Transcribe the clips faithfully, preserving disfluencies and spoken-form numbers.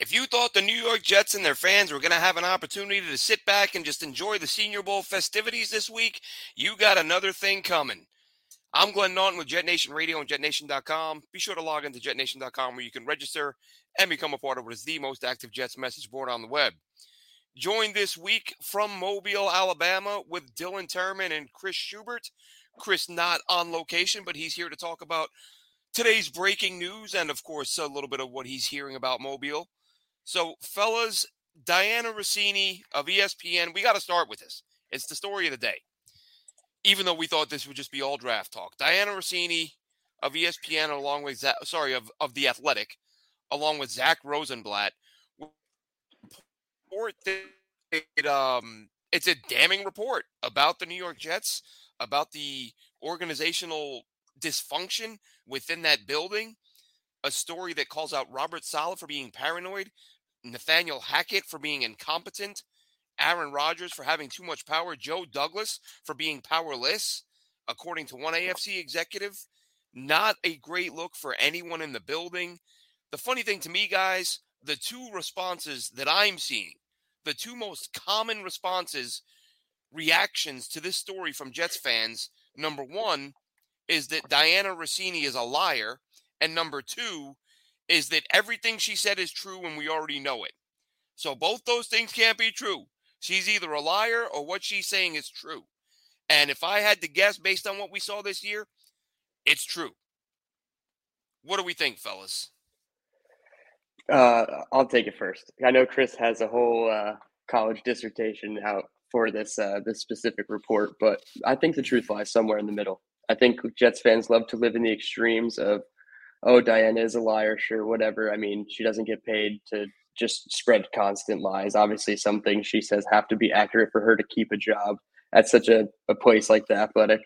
If you thought the New York Jets and their fans were going to have an opportunity to sit back and just enjoy the Senior Bowl festivities this week, you got another thing coming. I'm Glenn Naughton with Jet Nation Radio and Jet Nation dot com. Be sure to log into Jet Nation dot com where you can register and become a part of what is the most active Jets message board on the web. Joined this week from Mobile, Alabama with Dylan Terman and Chris Schubert. Chris not on location, but he's here to talk about today's breaking news and, of course, a little bit of what he's hearing about Mobile. So, fellas, Dianna Russini of E S P N, we got to start with this. It's the story of the day, even though we thought this would just be all draft talk. Dianna Russini of E S P N, along with Zach, sorry, of, of The Athletic, along with Zach Rosenblatt, report that it, um, it's a damning report about the New York Jets, about the organizational dysfunction within that building. A story that calls out Robert Saleh for being paranoid, Nathaniel Hackett for being incompetent, Aaron Rodgers for having too much power, Joe Douglas for being powerless, according to one A F C executive. Not a great look for anyone in the building. The funny thing to me, guys, the two responses that I'm seeing, the two most common responses, reactions to this story from Jets fans, number one is that Dianna Russini is a liar, and number two is that everything she said is true and we already know it. So both those things can't be true. She's either a liar or what she's saying is true. And if I had to guess based on what we saw this year, it's true. What do we think, fellas? Uh, I'll take it first. I know Chris has a whole uh, college dissertation out for this, uh, this specific report, but I think the truth lies somewhere in the middle. I think Jets fans love to live in the extremes of, oh, Dianna is a liar, sure, whatever. I mean, she doesn't get paid to just spread constant lies. Obviously, some things she says have to be accurate for her to keep a job at such a, a place like The Athletic.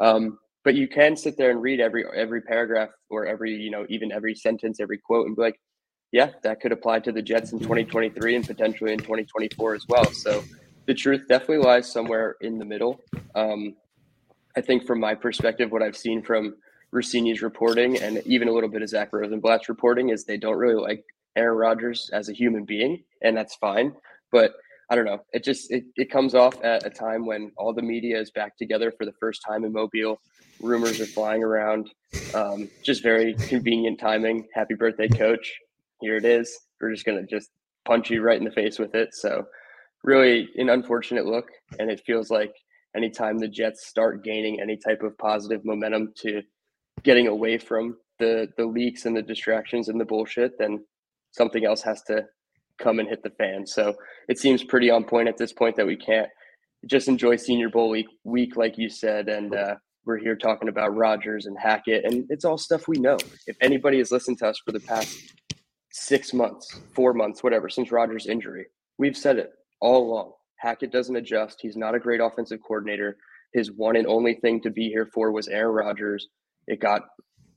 Um, but you can sit there and read every every paragraph or every, you know, even every sentence, every quote and be like, yeah, that could apply to the Jets in twenty twenty-three and potentially in twenty twenty-four as well. So the truth definitely lies somewhere in the middle. Um, I think from my perspective, what I've seen from Rossini's reporting and even a little bit of Zach Rosenblatt's reporting is they don't really like Aaron Rodgers as a human being, and that's fine. But I don't know. It just it, it comes off at a time when all the media is back together for the first time in Mobile. Rumors are flying around. Um, just very convenient timing. Happy birthday, coach. Here it is. We're just going to just punch you right in the face with it. So really an unfortunate look, and it feels like anytime the Jets start gaining any type of positive momentum to getting away from the, the leaks and the distractions and the bullshit, then something else has to come and hit the fan. So it seems pretty on point at this point that we can't just enjoy Senior Bowl week, week like you said, and uh, we're here talking about Rodgers and Hackett, and it's all stuff we know. If anybody has listened to us for the past six months, four months, whatever, since Rodgers' injury, we've said it all along. Hackett doesn't adjust. He's not a great offensive coordinator. His one and only thing to be here for was Aaron Rodgers. It got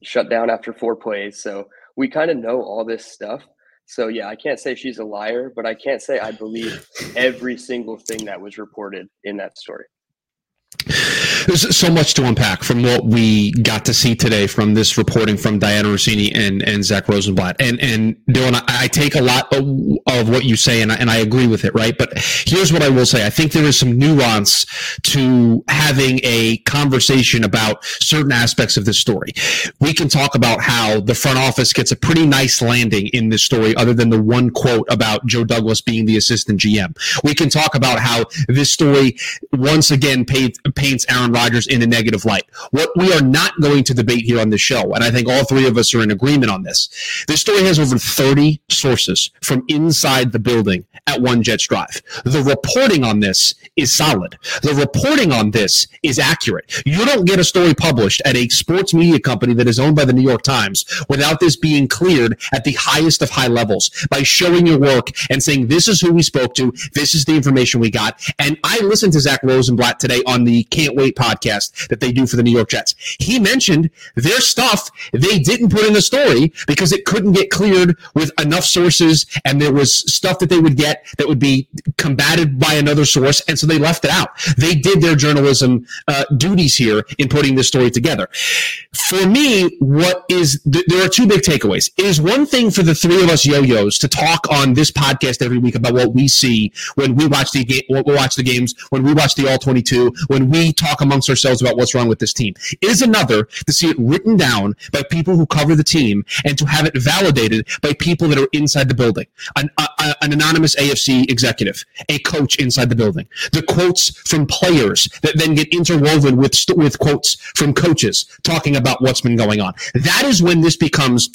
shut down after four plays. So we kind of know all this stuff. So, yeah, I can't say she's a liar, but I can't say I believe every single thing that was reported in that story. There's so much to unpack from what we got to see today from this reporting from Dianna Russini and, and Zach Rosenblatt. And, and Dylan, I, I take a lot of, of what you say, and I, and I agree with it, right? But here's what I will say. I think there is some nuance to having a conversation about certain aspects of this story. We can talk about how the front office gets a pretty nice landing in this story, other than the one quote about Joe Douglas being the assistant G M. We can talk about how this story once again paints, paints Aaron Rodgers in a negative light. What we are not going to debate here on the show, and I think all three of us are in agreement on this, this story has over thirty sources from inside the building at One Jets Drive. The reporting on this is solid. The reporting on this is accurate. You don't get a story published at a sports media company that is owned by the New York Times without this being cleared at the highest of high levels by showing your work and saying, this is who we spoke to, this is the information we got. And I listened to Zach Rosenblatt today on the Can't Wait podcast podcast that they do for the New York Jets. He mentioned their stuff they didn't put in the story because it couldn't get cleared with enough sources, and there was stuff that they would get that would be combated by another source, and so they left it out. They did their journalism uh, duties here in putting this story together. For me, what is th- there are two big takeaways. It is one thing for the three of us yo-yos to talk on this podcast every week about what we see when we watch the game, we watch the games, when we watch the All twenty-two, when we talk amongst ourselves about what's wrong with this team. It is another to see it written down by people who cover the team and to have it validated by people that are inside the building. An, a, an anonymous A F C executive, a coach inside the building, the quotes from players that then get interwoven with with quotes from coaches talking about what's been going on. That is when this becomes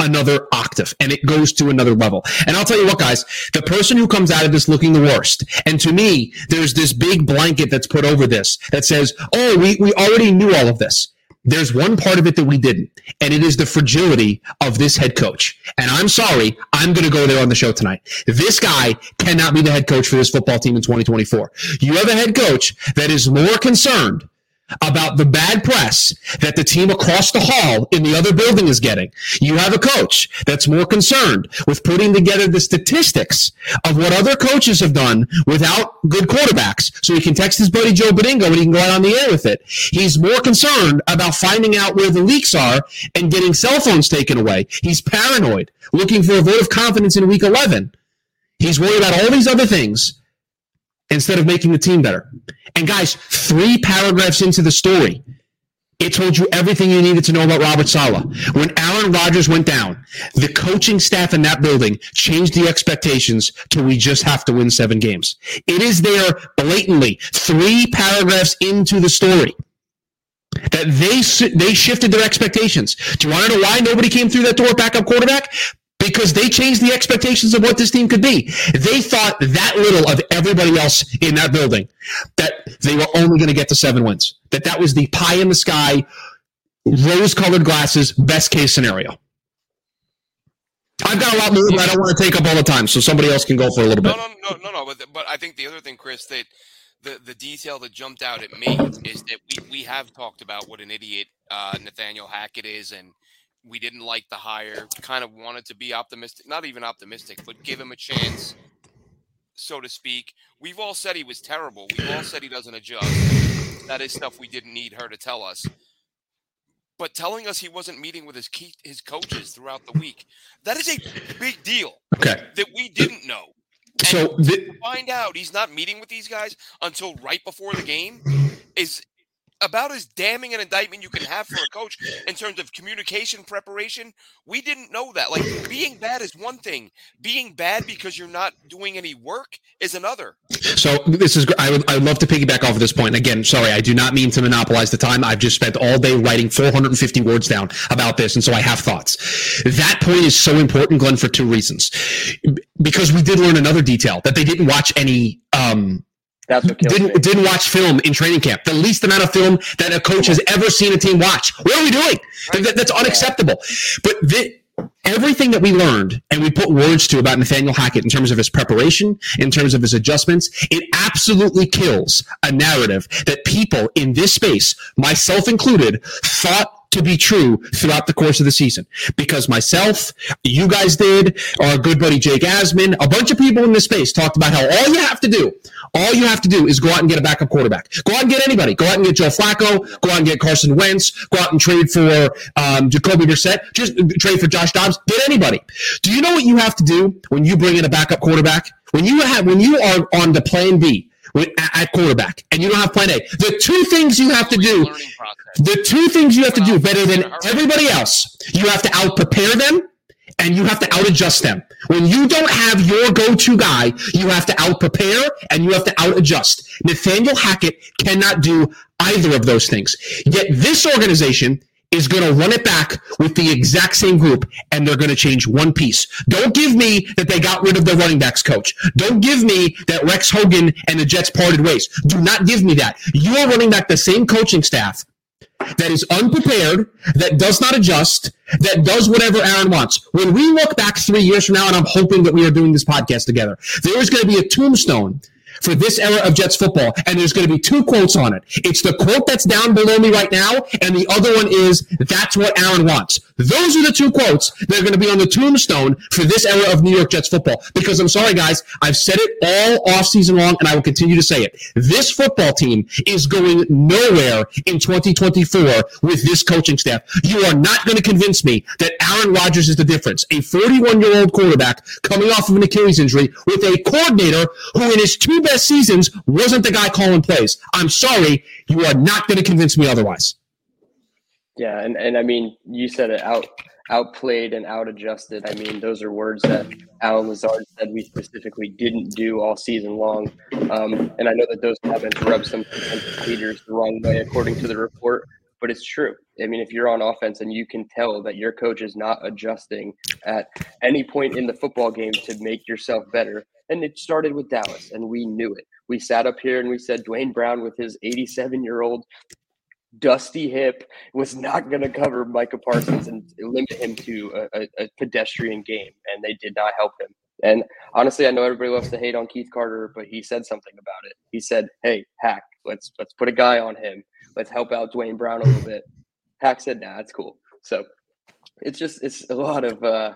another octave, and it goes to another level. And I'll tell you what, guys, the person who comes out of this looking the worst, and to me, there's this big blanket that's put over this that says, oh, we, we already knew all of this. There's one part of it that we didn't, and it is the fragility of this head coach. And I'm sorry, I'm going to go there on the show tonight. This guy cannot be the head coach for this football team in twenty twenty-four. You have a head coach that is more concerned about the bad press that the team across the hall in the other building is getting. You have a coach that's more concerned with putting together the statistics of what other coaches have done without good quarterbacks, so he can text his buddy Joe Badingo and he can go out on the air with it. He's more concerned about finding out where the leaks are and getting cell phones taken away. He's paranoid, looking for a vote of confidence in week eleven. He's worried about all these other things instead of making the team better. And guys, three paragraphs into the story, it told you everything you needed to know about Robert Saleh. When Aaron Rodgers went down, the coaching staff in that building changed the expectations to we just have to win seven games. It is there blatantly, three paragraphs into the story, that they they shifted their expectations. Do you want to know why nobody came through that door backup quarterback? Because they changed the expectations of what this team could be. They thought that little of everybody else in that building, that they were only going to get to seven wins, that that was the pie in the sky, rose-colored glasses, best-case scenario. I've got a lot more, but I don't want to take up all the time, so somebody else can go for a little bit. No, no, no, no, no. But, but I think the other thing, Chris, that the, the detail that jumped out at me is that we, we have talked about what an idiot uh, Nathaniel Hackett is, and we didn't like the hire, kind of wanted to be optimistic, not even optimistic, but give him a chance, so to speak. We've all said he was terrible. We've all said he doesn't adjust. That is stuff we didn't need her to tell us. But telling us he wasn't meeting with his key, his coaches throughout the week, that is a big deal. Okay. That we didn't know. And so th- to find out he's not meeting with these guys until right before the game is about as damning an indictment you can have for a coach in terms of communication preparation. We didn't know that. Like, being bad is one thing. Being bad because you're not doing any work is another. So this is, I would, I would love to piggyback off of this point. Again, sorry, I do not mean to monopolize the time. I've just spent all day writing four hundred fifty words down about this, and so I have thoughts. That point is so important, Glenn, for two reasons. Because we did learn another detail, that they didn't watch any um, – That's what didn't me. didn't watch film in training camp. The least amount of film that a coach has ever seen a team watch. What are we doing? Right. That, that's unacceptable. But the, everything that we learned and we put words to about Nathaniel Hackett in terms of his preparation, in terms of his adjustments, it absolutely kills a narrative that people in this space, myself included, thought to be true throughout the course of the season. Because myself, you guys did, our good buddy Jake Asman, a bunch of people in this space talked about how all you have to do, all you have to do is go out and get a backup quarterback. Go out and get anybody. Go out and get Joe Flacco. Go out and get Carson Wentz. Go out and trade for um, Jacoby Brissett. Just trade for Josh Dobbs. Get anybody. Do you know what you have to do when you bring in a backup quarterback? When you have, when you are on the plan B, at quarterback, and you don't have plan A. The two things you have to do, the two things you have to do better than everybody else, you have to out-prepare them, and you have to out-adjust them. When you don't have your go-to guy, you have to out-prepare, and you have to out-adjust. Nathaniel Hackett cannot do either of those things. Yet this organization is going to run it back with the exact same group, and they're going to change one piece. Don't give me that they got rid of their running backs coach. Don't give me that Rex Hogan and the Jets parted ways. Do not give me that. You are running back the same coaching staff that is unprepared, that does not adjust, that does whatever Aaron wants. When we look back three years from now, and I'm hoping that we are doing this podcast together, there is going to be a tombstone for this era of Jets football, and there's going to be two quotes on it. It's the quote that's down below me right now, and the other one is, "That's what Aaron wants." Those are the two quotes that are going to be on the tombstone for this era of New York Jets football, because I'm sorry, guys, I've said it all offseason long, and I will continue to say it. This football team is going nowhere in twenty twenty-four with this coaching staff. You are not going to convince me that Aaron Rodgers is the difference. A forty-one-year-old quarterback coming off of an Achilles injury with a coordinator who in his two best seasons wasn't the guy calling plays. I'm sorry, you are not going to convince me otherwise. Yeah, and, and I mean, you said it, out outplayed and out-adjusted. I mean, those are words that Alan Lazard said we specifically didn't do all season long. Um, and I know that those comments rub some leaders the wrong way, according to the report. But it's true. I mean, if you're on offense and you can tell that your coach is not adjusting at any point in the football game to make yourself better, and it started with Dallas, and we knew it. We sat up here and we said Dwayne Brown with his eighty-seven-year-old dusty hip was not going to cover Micah Parsons and limit him to a, a, a pedestrian game, and they did not help him. And honestly, I know everybody loves to hate on Keith Carter, but he said something about it. He said, "Hey, Hack, let's let's put a guy on him. Let's help out Dwayne Brown a little bit." Hack said, "Nah, that's cool." So it's just it's a lot of uh,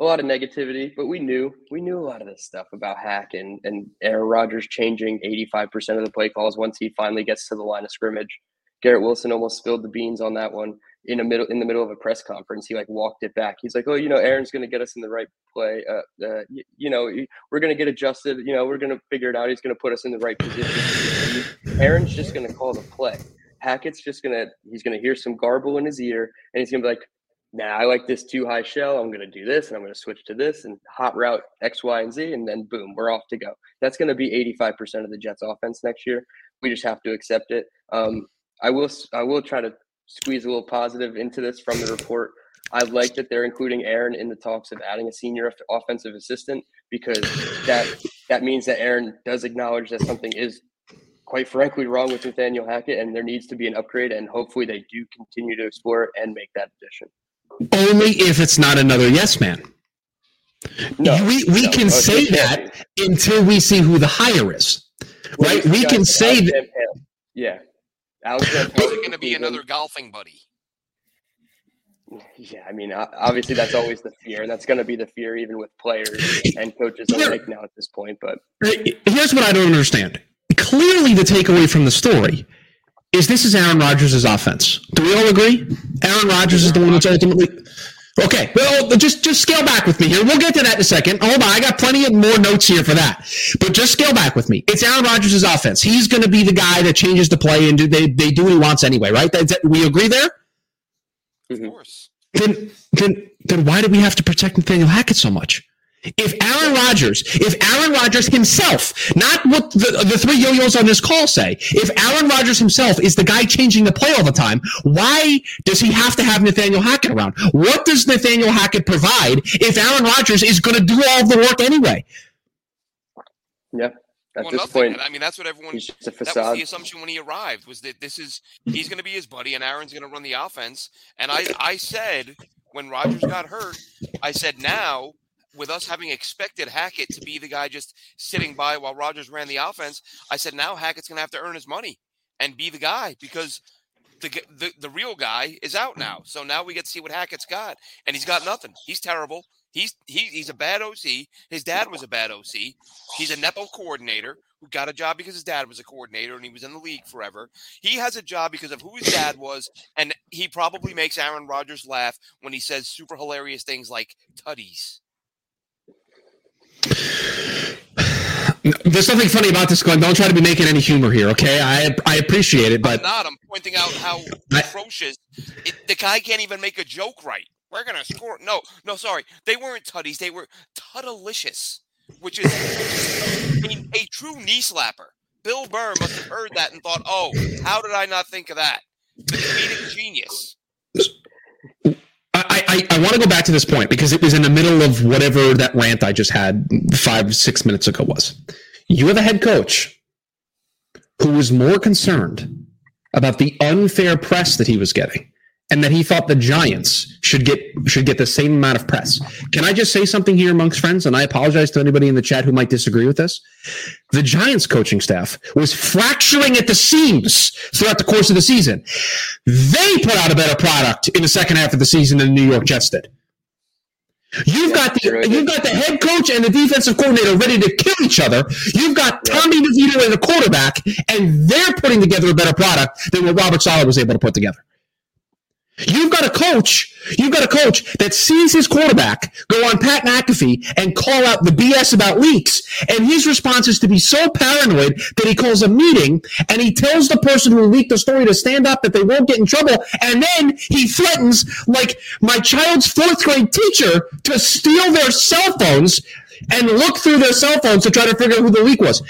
a lot of negativity. But we knew we knew a lot of this stuff about Hack and and Aaron Rodgers changing eighty-five percent of the play calls once he finally gets to the line of scrimmage. Garrett Wilson almost spilled the beans on that one in a middle in the middle of a press conference. He like walked it back. He's like, "Oh, you know, Aaron's going to get us in the right play. Uh, uh, you, you know, we're going to get adjusted. You know, we're going to figure it out. He's going to put us in the right position. Aaron's just going to call the play. Hackett's just going to he's going to hear some garble in his ear, and he's going to be like, nah, I like this too high shell. I'm going to do this, and I'm going to switch to this, and hot route X, Y, and Z, and then boom, we're off to go." That's going to be eighty-five percent of the Jets' offense next year. We just have to accept it. Um, I will I will try to squeeze a little positive into this from the report. I like that they're including Aaron in the talks of adding a senior offensive assistant, because that that means that Aaron does acknowledge that something is quite frankly wrong with Nathaniel Hackett, and there needs to be an upgrade, and hopefully they do continue to explore and make that addition. Only if it's not another yes man. No, we we no, can no, say that be. Until we see who the hire is, well, right? We can say that. Him. Yeah. Is it going to be another golfing buddy? Yeah, I mean, obviously that's always the fear, and that's going to be the fear even with players and coaches alike now at this point. But here's what I don't understand. Clearly the takeaway from the story is this is Aaron Rodgers' offense. Do we all agree? Aaron Rodgers is the one that's ultimately – okay, well, just, just scale back with me here. We'll get to that in a second. Hold on, I got plenty of more notes here for that. But just scale back with me. It's Aaron Rodgers' offense. He's going to be the guy that changes the play, and do, they, they do what he wants anyway, right? That, that, we agree there? Of course. Then, then, then why do we have to protect Nathaniel Hackett so much? If Aaron Rodgers, if Aaron Rodgers himself, not what the, the three yo-yos on this call say, if Aaron Rodgers himself is the guy changing the play all the time, why does he have to have Nathaniel Hackett around? What does Nathaniel Hackett provide if Aaron Rodgers is going to do all of the work anyway? Yeah. At well, this nothing. Point, I mean, that's what everyone. That was the assumption when he arrived, was that this is he's going to be his buddy, and Aaron's going to run the offense. And I, I said when Rodgers got hurt, I said now. With us having expected Hackett to be the guy just sitting by while Rodgers ran the offense, I said now Hackett's going to have to earn his money and be the guy, because the, the the real guy is out now. So now we get to see what Hackett's got, and he's got nothing. He's terrible. He's he, he's a bad O C. His dad was a bad O C. He's a nepo coordinator who got a job because his dad was a coordinator and he was in the league forever. He has a job because of who his dad was, and he probably makes Aaron Rodgers laugh when he says super hilarious things like tutties. There's nothing funny about this, Glenn. Don't try to be making any humor here, okay? I I appreciate it, but I'm not. I'm pointing out how I, atrocious it, the guy can't even make a joke right. We're gonna score. No, no, sorry. They weren't tutties. They were tuttalicious, which is I mean, a true knee slapper. Bill Burr must have heard that and thought, "Oh, how did I not think of that?" The comedic genius. I, I, I want to go back to this point because it was in the middle of whatever that rant I just had five, six minutes ago was. You have a head coach who was more concerned about the unfair press that he was getting and that he thought the Giants should get should get the same amount of press. Can I just say something here amongst friends? And I apologize to anybody in the chat who might disagree with this. The Giants coaching staff was fracturing at the seams throughout the course of the season. They put out a better product in the second half of the season than the New York Jets did. You've got the you've got the head coach and the defensive coordinator ready to kill each other. You've got Tommy DeVito and the quarterback, and they're putting together a better product than what Robert Saleh was able to put together. You've got a coach. You've got a coach that sees his quarterback go on Pat McAfee and call out the B S about leaks, and his response is to be so paranoid that he calls a meeting and he tells the person who leaked the story to stand up that they won't get in trouble, and then he threatens, like my child's fourth grade teacher, to steal their cell phones and look through their cell phones to try to figure out who the leak was.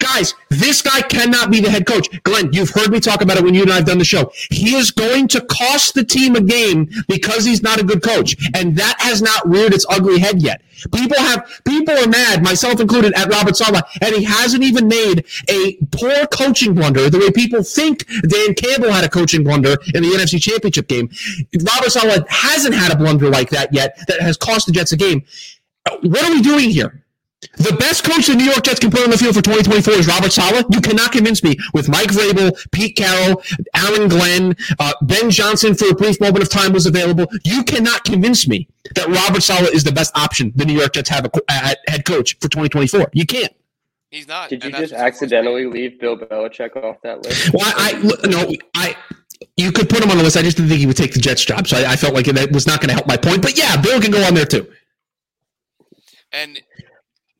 Guys, this guy cannot be the head coach. Glenn, you've heard me talk about it when you and I have done the show. He is going to cost the team a game because he's not a good coach, and that has not reared its ugly head yet. People have people are mad, myself included, at Robert Saleh, and he hasn't even made a poor coaching blunder the way people think Dan Campbell had a coaching blunder in the N F C Championship game. Robert Saleh hasn't had a blunder like that yet that has cost the Jets a game. What are we doing here? The best coach the New York Jets can put on the field for twenty twenty-four is Robert Saleh. You cannot convince me with Mike Vrabel, Pete Carroll, Aaron Glenn, uh, Ben Johnson for a brief moment of time was available. You cannot convince me that Robert Saleh is the best option the New York Jets have at head coach for twenty twenty-four. You can't. He's not. Did you just accidentally leave Bill Belichick off that list? Well, I, I no, I. You could put him on the list. I just didn't think he would take the Jets job, so I, I felt like that was not going to help my point. But yeah, Bill can go on there too. And,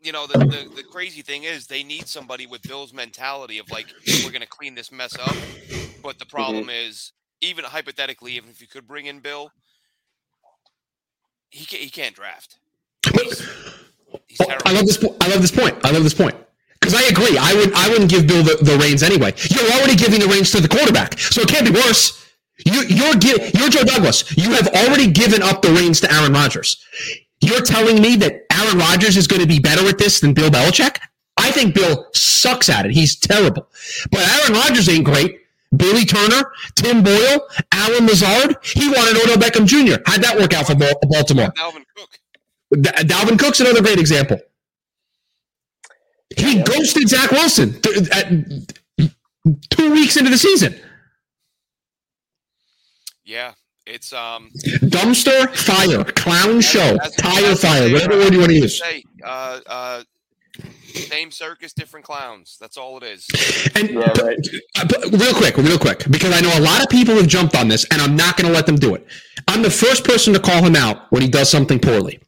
you know, the, the, the crazy thing is they need somebody with Bill's mentality of, like, we're going to clean this mess up. But the problem mm-hmm. is, even hypothetically, even if you could bring in Bill, he can't, he can't draft. He's, he's oh, I love this po- I love this point. I love this point. Because I agree. I, would, I wouldn't give Bill the, the reins anyway. You're already giving the reins to the quarterback, so it can't be worse. You, you're, you're Joe Douglas. You have already given up the reins to Aaron Rodgers. You're telling me that Aaron Rodgers is going to be better at this than Bill Belichick? I think Bill sucks at it. He's terrible. But Aaron Rodgers ain't great. Billy Turner, Tim Boyle, Alan Lazard. He wanted Odell Beckham Junior How'd that work out for Baltimore? Dalvin Cook. Dalvin Cook's another great example. He yeah. ghosted Zach Wilson two weeks into the season. Yeah. It's um dumpster fire, clown show, tire fire, whatever word you want to use. Uh, uh, same circus, different clowns. That's all it is. And yeah, right. but, but real quick, real quick, because I know a lot of people have jumped on this, and I'm not going to let them do it. I'm the first person to call him out when he does something poorly.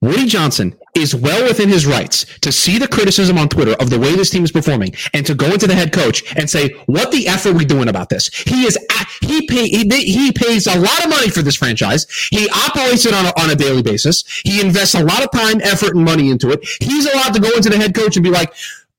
Woody Johnson is well within his rights to see the criticism on Twitter of the way this team is performing and to go into the head coach and say, what the F are we doing about this? He is he pay, he, he pays a lot of money for this franchise. He operates it on a, on a daily basis. He invests a lot of time, effort, and money into it. He's allowed to go into the head coach and be like,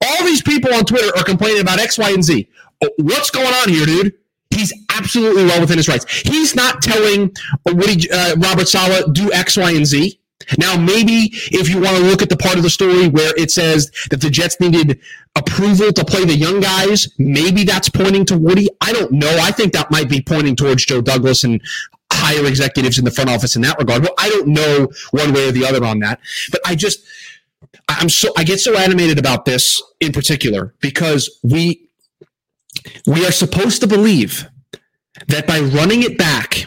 all these people on Twitter are complaining about X, Y, and Z. What's going on here, dude? He's absolutely well within his rights. He's not telling Woody, uh, Robert Saleh, do X, Y, and Z. Now, maybe if you want to look at the part of the story where it says that the Jets needed approval to play the young guys, maybe that's pointing to Woody. I don't know. I think that might be pointing towards Joe Douglas and higher executives in the front office in that regard. Well, I don't know one way or the other on that. But I just I'm so I get so animated about this in particular because we we are supposed to believe that by running it back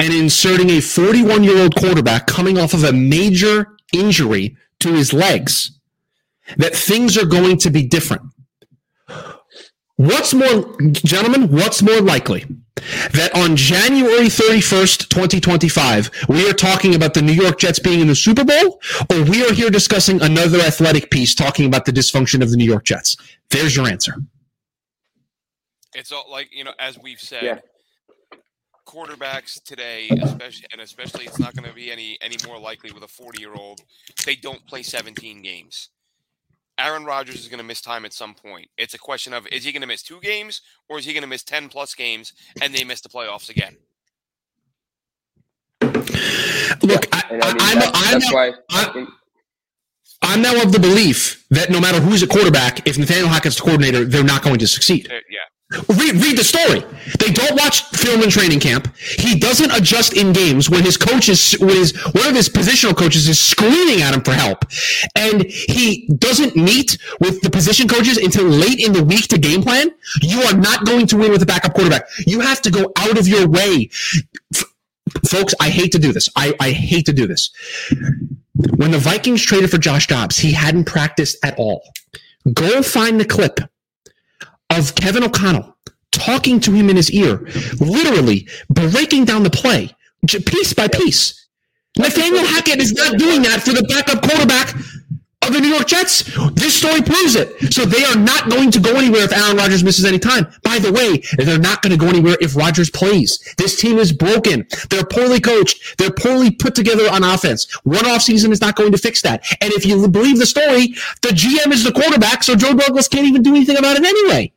and inserting a forty-one-year-old quarterback coming off of a major injury to his legs, that things are going to be different. What's more, gentlemen, what's more likely? That on January thirty-first, twenty twenty-five, we are talking about the New York Jets being in the Super Bowl, or we are here discussing another athletic piece talking about the dysfunction of the New York Jets? There's your answer. It's all like, you know, as we've said, yeah. Quarterbacks today, especially and especially it's not going to be any any more likely with a forty-year-old. They don't play seventeen games. Aaron Rodgers is going to miss time at some point. It's a question of, is he going to miss two games or is he going to miss ten-plus games and they miss the playoffs again? Look, I, I mean, I'm, that's, I'm, that's I'm, why I think- I'm now of the belief that no matter who's a quarterback, if Nathaniel Hackett's the coordinator, they're not going to succeed. Uh, yeah. Read, read the story. They don't watch film in training camp. He doesn't adjust in games when his coach is, when his, one of his positional coaches is screaming at him for help. And he doesn't meet with the position coaches until late in the week to game plan. You are not going to win with a backup quarterback. You have to go out of your way. F- folks, I hate to do this. I, I hate to do this. When the Vikings traded for Josh Dobbs, he hadn't practiced at all. Go find the clip of Kevin O'Connell talking to him in his ear, literally breaking down the play piece by piece. Nathaniel Hackett is not doing that for the backup quarterback of the New York Jets. This story proves it. So they are not going to go anywhere if Aaron Rodgers misses any time. By the way, they're not going to go anywhere if Rodgers plays. This team is broken. They're poorly coached. They're poorly put together on offense. One offseason is not going to fix that. And if you believe the story, the G M is the quarterback, so Joe Douglas can't even do anything about it anyway.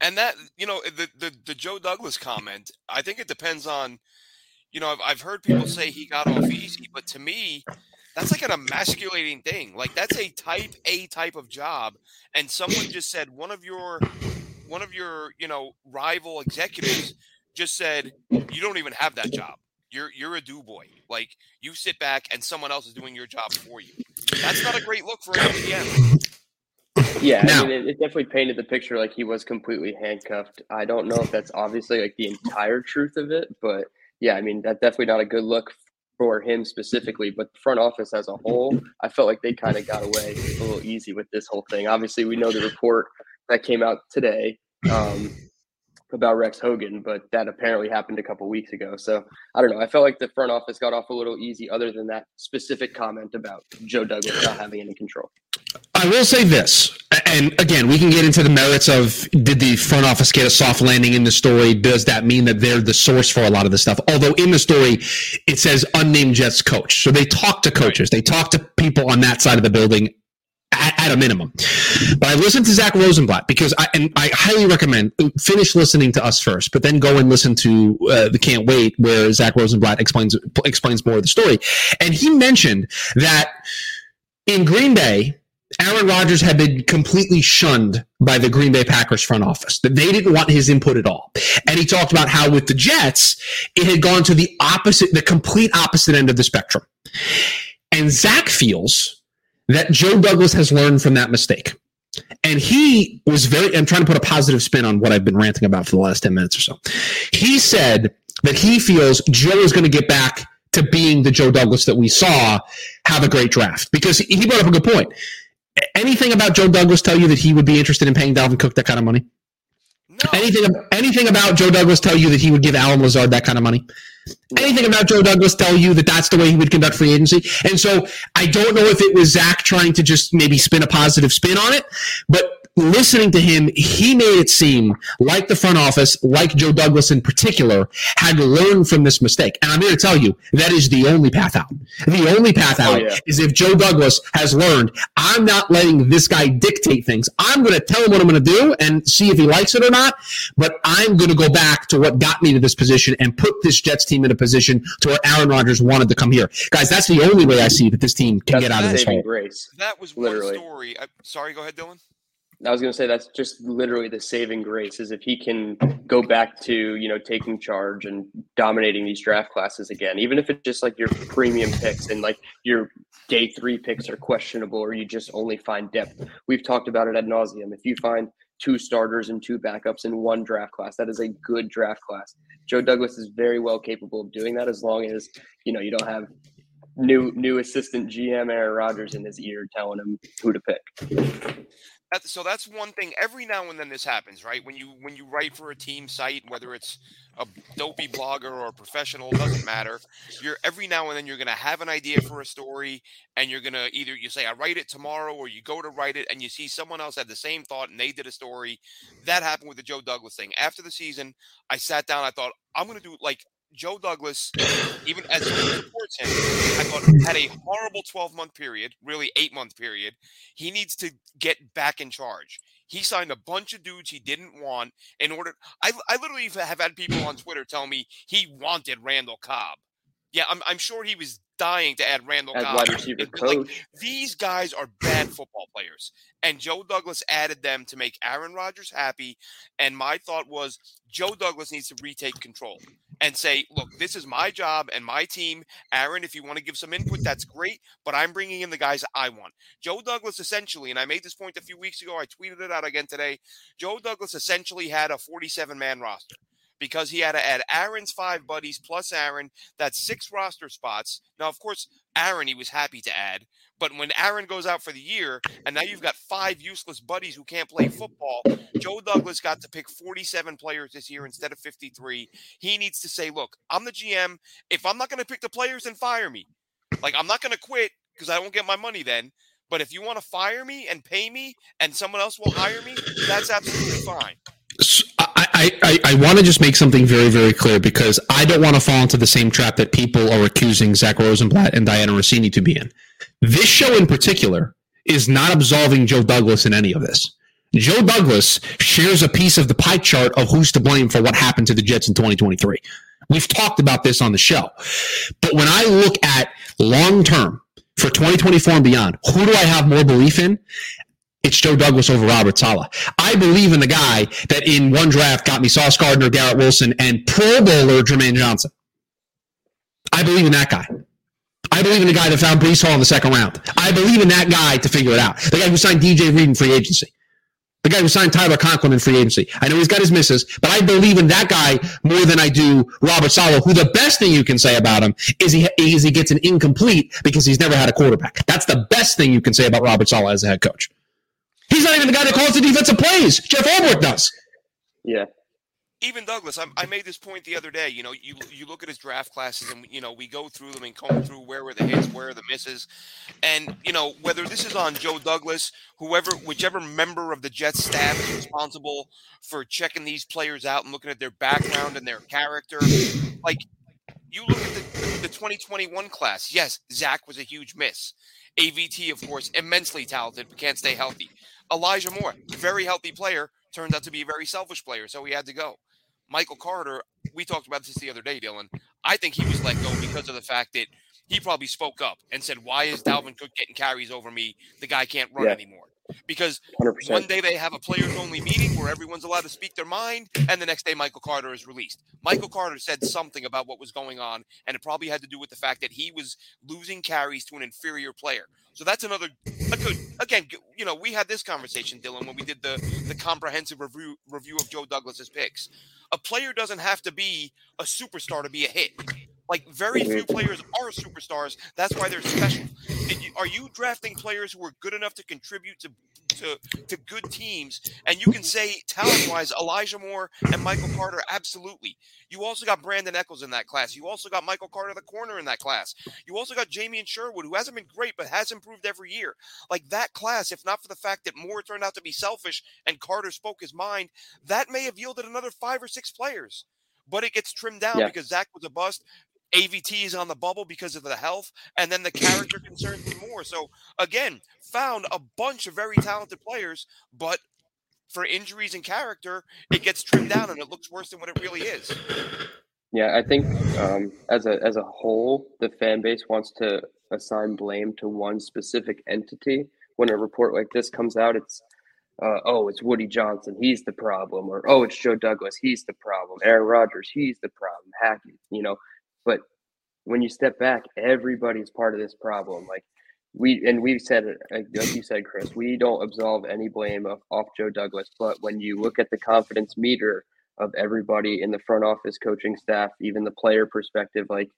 And that, you know, the, the, the Joe Douglas comment, I think it depends on, you know, I've, I've heard people say he got off easy, but to me, that's like an emasculating thing. Like that's a type A type of job. And someone just said, one of your, one of your, you know, rival executives just said, you don't even have that job. You're, you're a do boy. Like you sit back and someone else is doing your job for you. That's not a great look for an G M. Yeah, no. I mean, it, it definitely painted the picture like he was completely handcuffed. I don't know if that's obviously like the entire truth of it, but yeah, I mean, that's definitely not a good look for him specifically, but the front office as a whole, I felt like they kind of got away a little easy with this whole thing. Obviously, we know the report that came out today um, about Rex Hogan, but that apparently happened a couple weeks ago. So I don't know. I felt like the front office got off a little easy other than that specific comment about Joe Douglas not having any control. I will say this, and again, we can get into the merits of did the front office get a soft landing in the story? Does that mean that they're the source for a lot of the stuff? Although in the story, it says unnamed Jets coach. So they talk to coaches. They talk to people on that side of the building at, at a minimum. But I listened to Zach Rosenblatt because I, and I highly recommend finish listening to us first, but then go and listen to uh, the Can't Wait where Zach Rosenblatt explains, explains more of the story. And he mentioned that in Green Bay, Aaron Rodgers had been completely shunned by the Green Bay Packers front office. They didn't want his input at all. And he talked about how with the Jets, it had gone to the opposite, the complete opposite end of the spectrum. And Zach feels that Joe Douglas has learned from that mistake. And he was very, I'm trying to put a positive spin on what I've been ranting about for the last ten minutes or so. He said that he feels Joe is going to get back to being the Joe Douglas that we saw have a great draft. Because he brought up a good point. Anything about Joe Douglas tell you that he would be interested in paying Dalvin Cook that kind of money? No. Anything, anything about Joe Douglas tell you that he would give Alan Lazard that kind of money? Anything about Joe Douglas tell you that that's the way he would conduct free agency? And so I don't know if it was Zach trying to just maybe spin a positive spin on it, but listening to him, he made it seem like the front office, like Joe Douglas in particular, had learned from this mistake. And I'm here to tell you, that is the only path out. The only path out oh, yeah. is if Joe Douglas has learned, I'm not letting this guy dictate things. I'm going to tell him what I'm going to do and see if he likes it or not, but I'm going to go back to what got me to this position and put this Jets team in a position to where Aaron Rodgers wanted to come here. Guys, that's the only way I see that this team can that's get out of this hole. Grace. That was literally one story. I, sorry, go ahead, Dylan. I was going to say that's just literally the saving grace is if he can go back to, you know, taking charge and dominating these draft classes again, even if it's just like your premium picks and like your day three picks are questionable or you just only find depth. We've talked about it ad nauseum. If you find two starters and two backups in one draft class, that is a good draft class. Joe Douglas is very well capable of doing that as long as, you know, you don't have new new assistant G M Aaron Rodgers in his ear telling him who to pick. So that's one thing. Every now and then this happens, right? When you when you write for a team site, whether it's a dopey blogger or a professional, doesn't matter. You're every now and then you're going to have an idea for a story, and you're going to either you say I write it tomorrow, or you go to write it and you see someone else had the same thought and they did a story. That happened with the Joe Douglas thing. After the season, I sat down. I thought I'm going to do like Joe Douglas, even as he supports him, I thought had a horrible twelve-month period, really eight-month period. He needs to get back in charge. He signed a bunch of dudes he didn't want in order – I I literally have had people on Twitter tell me he wanted Randall Cobb. Yeah, I'm I'm sure he was dying to add Randall Cobb. Wide receiver coach. Like, these guys are bad football players, and Joe Douglas added them to make Aaron Rodgers happy. And my thought was Joe Douglas needs to retake control and say, look, this is my job and my team. Aaron, if you want to give some input, that's great, but I'm bringing in the guys I want. Joe Douglas essentially, and I made this point a few weeks ago, I tweeted it out again today, Joe Douglas essentially had a forty-seven-man roster because he had to add Aaron's five buddies plus Aaron. That's six roster spots. Now, of course, Aaron he was happy to add, but when Aaron goes out for the year, and now you've got five useless buddies who can't play football, Joe Douglas got to pick forty-seven players this year instead of fifty-three. He needs to say, look, I'm the G M. If I'm not going to pick the players, then fire me. Like, I'm not going to quit because I won't get my money then. But if you want to fire me and pay me and someone else will hire me, that's absolutely fine. I, I, I want to just make something very, very clear because I don't want to fall into the same trap that people are accusing Zach Rosenblatt and Dianna Russini to be in. This show in particular is not absolving Joe Douglas in any of this. Joe Douglas shares a piece of the pie chart of who's to blame for what happened to the Jets in twenty twenty-three. We've talked about this on the show. But when I look at long-term for twenty twenty-four and beyond, who do I have more belief in? It's Joe Douglas over Robert Saleh. I believe in the guy that in one draft got me Sauce Gardner, Garrett Wilson, and Pro Bowler Jermaine Johnson. I believe in that guy. I believe in the guy that found Brees Hall in the second round. I believe in that guy to figure it out. The guy who signed D J Reed in free agency. The guy who signed Tyler Conklin in free agency. I know he's got his misses, but I believe in that guy more than I do Robert Saleh, who the best thing you can say about him is he is he gets an incomplete because he's never had a quarterback. That's the best thing you can say about Robert Saleh as a head coach. He's not even the guy that calls the defensive plays. Jeff Albert does. Yeah. Even Douglas, I, I made this point the other day. You know, you you look at his draft classes and, you know, we go through them and comb through where were the hits, where are the misses. And, you know, whether this is on Joe Douglas, whoever, whichever member of the Jets staff is responsible for checking these players out and looking at their background and their character. Like, you look at the, the twenty twenty-one class. Yes, Zach was a huge miss. A V T, of course, immensely talented, but can't stay healthy. Elijah Moore, very healthy player, turned out to be a very selfish player, so he had to go. Michael Carter, we talked about this the other day, Dylan. I think he was let go because of the fact that he probably spoke up and said, why is Dalvin Cook getting carries over me? The guy can't run yeah. anymore. Because one hundred percent One day they have a players-only meeting where everyone's allowed to speak their mind, and the next day Michael Carter is released. Michael Carter said something about what was going on, and it probably had to do with the fact that he was losing carries to an inferior player. So that's another a good, again, you know, we had this conversation, Dylan, when we did the, the comprehensive review review of Joe Douglas's picks. A player doesn't have to be a superstar to be a hit. Like, very few players are superstars. That's why they're special. You, are you drafting players who are good enough to contribute to, to, to good teams? And you can say, talent-wise, Elijah Moore and Michael Carter, absolutely. You also got Brandon Echols in that class. You also got Michael Carter, the corner, in that class. You also got Jamien Sherwood, who hasn't been great but has improved every year. Like, that class, if not for the fact that Moore turned out to be selfish and Carter spoke his mind, that may have yielded another five or six players. But it gets trimmed down yeah. because Zach was a bust. A V T is on the bubble because of the health, and then the character concerns me more. So, again, found a bunch of very talented players, but for injuries and character, it gets trimmed down, and it looks worse than what it really is. Yeah, I think um, as a as a whole, the fan base wants to assign blame to one specific entity. When a report like this comes out, it's, uh, oh, it's Woody Johnson, he's the problem, or, oh, it's Joe Douglas, he's the problem, Aaron Rodgers, he's the problem, Hackett, you know. But when you step back, everybody's part of this problem. Like we and we've said it, like you said, Chris, we don't absolve any blame of, off Joe Douglas. But when you look at the confidence meter of everybody in the front office, coaching staff, even the player perspective, like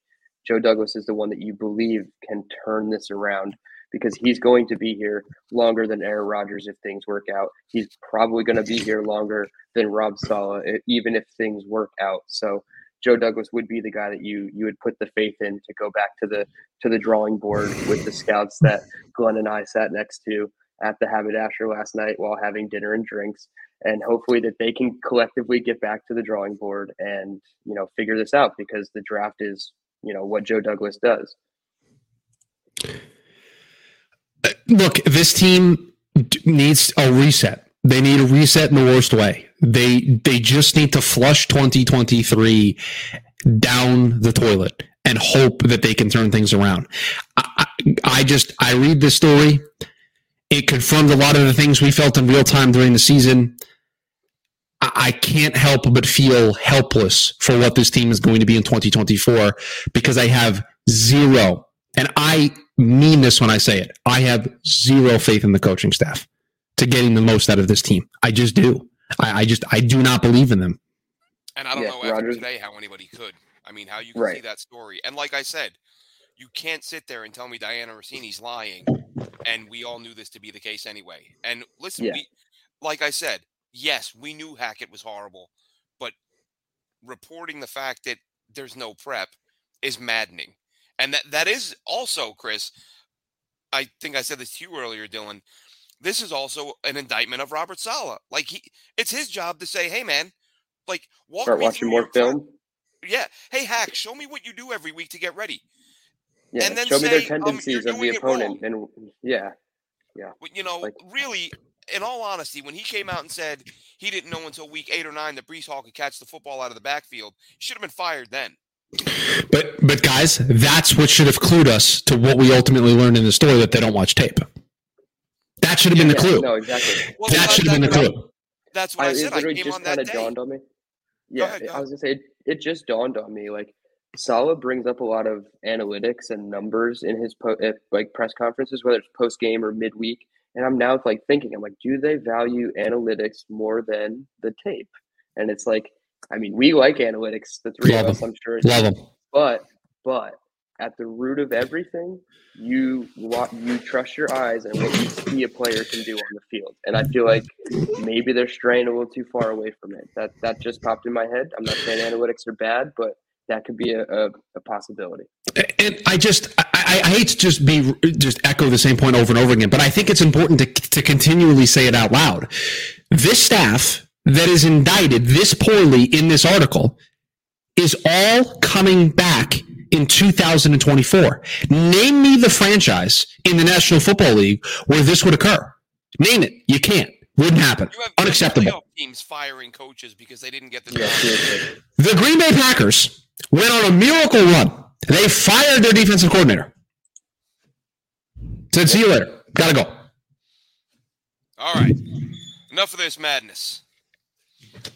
Joe Douglas is the one that you believe can turn this around because he's going to be here longer than Aaron Rodgers if things work out. He's probably going to be here longer than Rob Saleh, even if things work out. So Joe Douglas would be the guy that you you would put the faith in to go back to the to the drawing board with the scouts that Glenn and I sat next to at the Haberdasher last night while having dinner and drinks, and hopefully that they can collectively get back to the drawing board and, you know, figure this out because the draft is, you know, what Joe Douglas does. Look, this team needs a reset. They need a reset in the worst way. They they just need to flush twenty twenty-three down the toilet. and hope that they can turn things around. I, I just, I read this story. It confirmed a lot of the things we felt in real time during the season. I can't help but feel helpless for what this team is going to be in twenty twenty-four, because I have zero, and I mean this when I say it, I have zero faith in the coaching staff to getting the most out of this team. I just do. I, I just, I do not believe in them. And I don't yeah, know after Rodgers. today how anybody could. I mean, how you can right. see that story. And like I said, you can't sit there and tell me Dianna Russini's lying. And we all knew this to be the case anyway. And listen, yeah. we, like I said, yes, we knew Hackett was horrible, but reporting the fact that there's no prep is maddening. And that, that is also, Chris, I think I said this to you earlier, Dylan, this is also an indictment of Robert Saleh. Like, he, it's his job to say, hey, man, like, walk Start me watching through more your film. Prep. Yeah. Hey, Hack, show me what you do every week to get ready. Yeah, and then show say, me their tendencies um, of the opponent. And yeah, yeah. You know, like, really, in all honesty, when he came out and said he didn't know until week eight or nine that Brees Hall could catch the football out of the backfield, he should have been fired then. But, but guys, that's what should have clued us to what we ultimately learned in the story, that they don't watch tape. That should have been yeah, the clue. No, exactly. Well, that should have been the clue. Out. That's what I, I said. It literally I came just on that day. dawned on me. Yeah, go ahead, go ahead. I was going to say, it, it just dawned on me, like, Saleh brings up a lot of analytics and numbers in his po- like press conferences, whether it's post-game or midweek. And I'm now like thinking, I'm like, do they value analytics more than the tape? And it's like, I mean, we like analytics, the three Love of us, them. I'm sure. Love them. But, but at the root of everything, you you trust your eyes and what you see a player can do on the field. And I feel like maybe they're straying a little too far away from it. That, that just popped in my head. I'm not saying analytics are bad, but that could be a, a, a possibility. And I just, I, I hate to just be, just echo the same point over and over again, but I think it's important to, to continually say it out loud. This staff that is indicted this poorly in this article is all coming back in two thousand twenty-four. Name me the franchise in the National Football League where this would occur. Name it. You can't. Wouldn't happen. Unacceptable. Teams firing coaches because they didn't get the job. The Green Bay Packers went on a miracle run. They fired their defensive coordinator. Said, see you later. Gotta go. All right. Enough of this madness.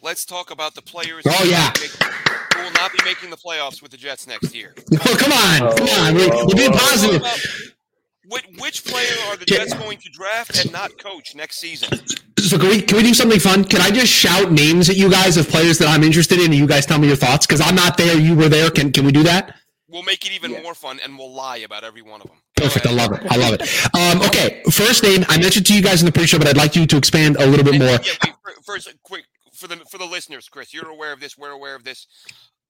Let's talk about the players oh, who, yeah. will make, who will not be making the playoffs with the Jets next year. Oh, come on. Oh, come on. We're, oh, we're being positive. About, which player are the Jets going to draft and not coach next season? So can we, can we do something fun? Can I just shout names at you guys of players that I'm interested in, and you guys tell me your thoughts? Because I'm not there. You were there. Can can we do that? We'll make it even yeah. more fun, and we'll lie about every one of them. Go Perfect. Ahead. I love it. I love it. Um, okay. First name, I mentioned to you guys in the pre-show, but I'd like you to expand a little bit and, more. Yeah, wait, for, first, quick, for the for the listeners, Chris, you're aware of this. We're aware of this.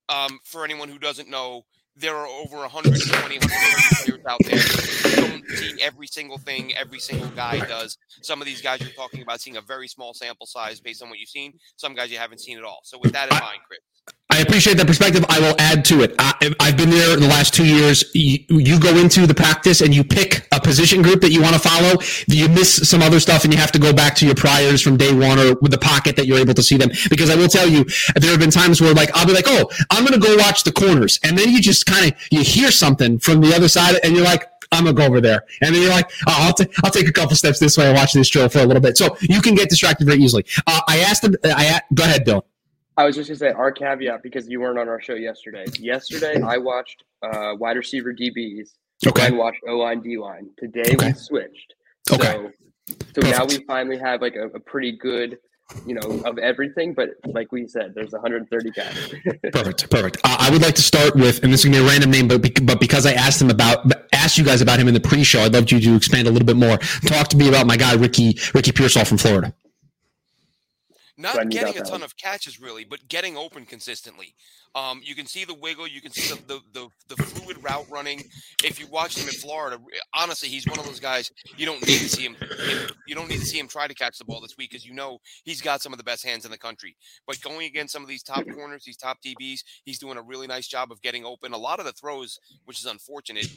Um, for anyone who doesn't know, there are over one hundred twenty, one hundred thirty players out there. You don't see every single thing every single guy does. Some of these guys you're talking about seeing a very small sample size based on what you've seen. Some guys you haven't seen at all. So with that in mind, Chris. I appreciate that perspective. I will add to it. I, I've been there in the last two years. You, you go into the practice and you pick a position group that you want to follow. You miss some other stuff and you have to go back to your priors from day one or with the pocket that you're able to see them. Because I will tell you, there have been times where like I'll be like, oh, I'm going to go watch the corners. And then you just kind of, you hear something from the other side and you're like, I'm going to go over there. And then you're like, oh, I'll, t- I'll take a couple steps this way and watch this drill for a little bit. So you can get distracted very easily. Uh, I asked him, I, go ahead, Bill. I was just going to say our caveat because you weren't on our show yesterday. Yesterday, I watched uh, wide receiver D Bs. Okay. I watched O-line, D-line. Today, okay. we switched. So, okay. So Perfect. Now we finally have like a, a pretty good – you know, of everything, but like we said, there's one hundred thirty guys. perfect, perfect. Uh, I would like to start with, and this is going to be a random name, but be- but because I asked him about, asked you guys about him in the pre-show, I'd love you to expand a little bit more. Talk to me about my guy, Ricky Ricky Pearsall from Florida. Not so getting a ton of catches, really, but getting open consistently. Um, you can see the wiggle. You can see the, the, the, the fluid route running. If you watch him in Florida, honestly, he's one of those guys you don't need to see him. You don't need to see him try to catch the ball this week because you know he's got some of the best hands in the country. But going against some of these top corners, these top D Bs, he's doing a really nice job of getting open. A lot of the throws, which is unfortunate,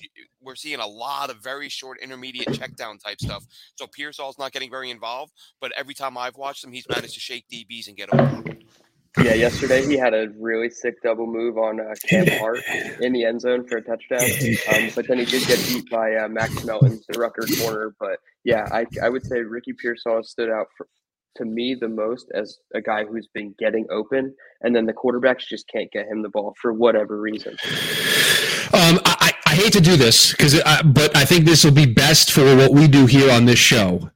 we're seeing a lot of very short, intermediate checkdown type stuff. So Pearsall's not getting very involved, but every time I've watched him, he's managed to shake D Bs and get open. Yeah, yesterday he had a really sick double move on uh, Cam Hart in the end zone for a touchdown. Um, but then he did get beat by uh, Max Melton, the Rutgers corner. But yeah, I I would say Ricky Pearsall stood out for, to me the most as a guy who's been getting open, and then the quarterbacks just can't get him the ball for whatever reason. Um, I, I hate to do this, because I, but I think this will be best for what we do here on this show.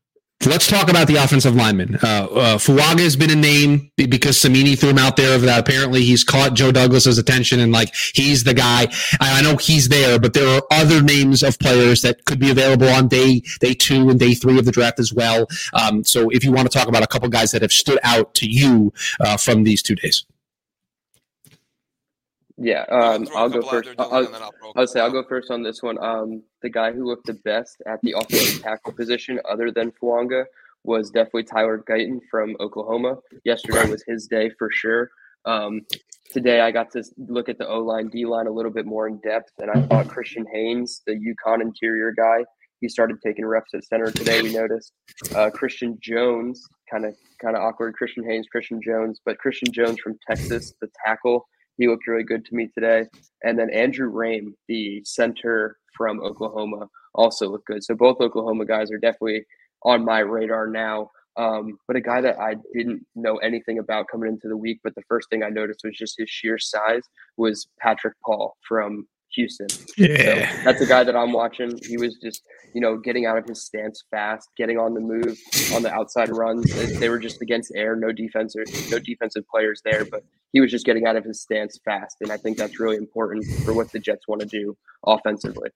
Let's talk about the offensive lineman. Uh, uh, Fuaga has been a name because Samini threw him out there. That apparently he's caught Joe Douglas's attention and like he's the guy. I know he's there, but there are other names of players that could be available on day day two and day three of the draft as well. Um, so if you want to talk about a couple guys that have stood out to you uh, from these two days. Yeah, um, I'll go first. I'll, I'll, I'll say I'll go first on this one. Um, the guy who looked the best at the offensive tackle position, other than Fuanga, was definitely Tyler Guyton from Oklahoma. Yesterday was his day for sure. Um, today I got to look at the O-line, D-line a little bit more in depth, and I thought Christian Haynes, the UConn interior guy, he started taking reps at center today, we noticed. Uh, Christian Jones, kind of kind of awkward, Christian Haynes, Christian Jones, but Christian Jones from Texas, the tackle, he looked really good to me today. And then Andrew Rame, the center from Oklahoma, also looked good. So both Oklahoma guys are definitely on my radar now. Um, but a guy that I didn't know anything about coming into the week, but the first thing I noticed was just his sheer size, was Patrick Paul from Houston. Yeah. So that's a guy that I'm watching. He was just, you know, getting out of his stance fast, getting on the move, on the outside runs. They were just against air, no defense, or no defensive players there, but he was just getting out of his stance fast, and I think that's really important for what the Jets want to do offensively.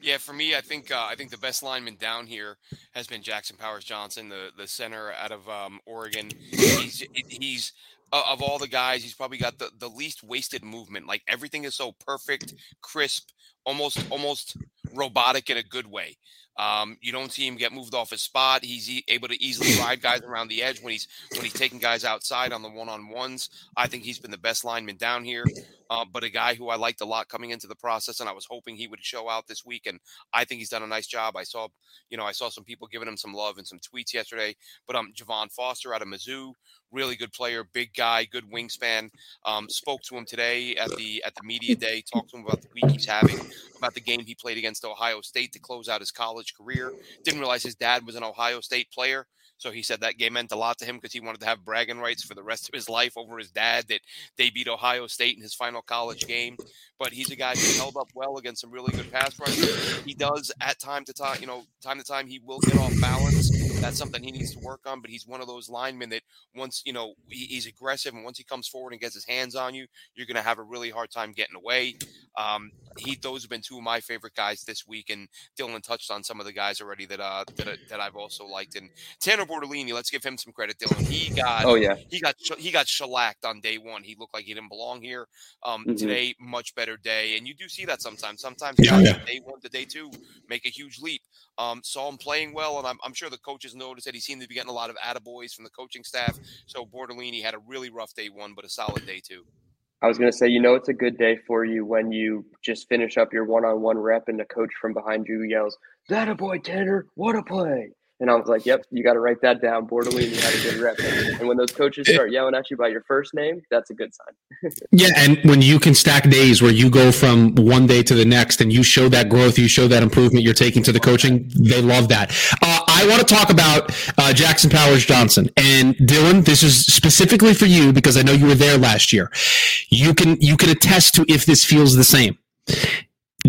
Yeah, for me, I think uh, I think the best lineman down here has been Jackson Powers Johnson, the the center out of um, Oregon. He's he's uh, of all the guys, he's probably got the, the least wasted movement. Like everything is so perfect, crisp, almost almost robotic in a good way. Um, you don't see him get moved off his spot. He's e- able to easily ride guys around the edge when he's when he's taking guys outside on the one-on-ones. I think he's been the best lineman down here, uh, but a guy who I liked a lot coming into the process, and I was hoping he would show out this week. And I think he's done a nice job. I saw, you know, I saw some people giving him some love and some tweets yesterday. But um, Javon Foster out of Mizzou, really good player, big guy, good wingspan. Um, spoke to him today at the at the media day. Talked to him about the week he's having, about the game he played against Ohio State to close out his college career. Didn't realize his dad was an Ohio State player, so he said that game meant a lot to him because he wanted to have bragging rights for the rest of his life over his dad that they beat Ohio State in his final college game. But he's a guy who held up well against some really good pass rushers. He does at time to time, you know, time to time he will get off balance. That's something he needs to work on, but he's one of those linemen that once, you know, he, he's aggressive, and once he comes forward and gets his hands on you, you're going to have a really hard time getting away. Um, he, those have been two of my favorite guys this week, and Dylan touched on some of the guys already that uh, that, that I've also liked. And Tanner Bordellini, let's give him some credit, Dylan. He got, oh, yeah. he got, he got shellacked on day one. He looked like he didn't belong here. Um, mm-hmm. Today, much better day, and you do see that sometimes. Sometimes yeah, guys yeah. from day one to day two make a huge leap. Um, saw him playing well, and I'm, I'm sure the coaches noticed that he seemed to be getting a lot of attaboys from the coaching staff. So Bordellini had a really rough day one, but a solid day two. I was going to say, you know, it's a good day for you when you just finish up your one-on-one rep and the coach from behind you yells, "That a boy, Tanner, what a play." And I was like, yep, you got to write that down. Bordellini had a good rep. And when those coaches start yelling at you by your first name, that's a good sign. Yeah, and when you can stack days where you go from one day to the next and you show that growth, you show that improvement you're taking to the coaching, they love that. Uh, I want to talk about uh, Jackson Powers Johnson. And Dylan, this is specifically for you because I know you were there last year. You can, you can attest to if this feels the same.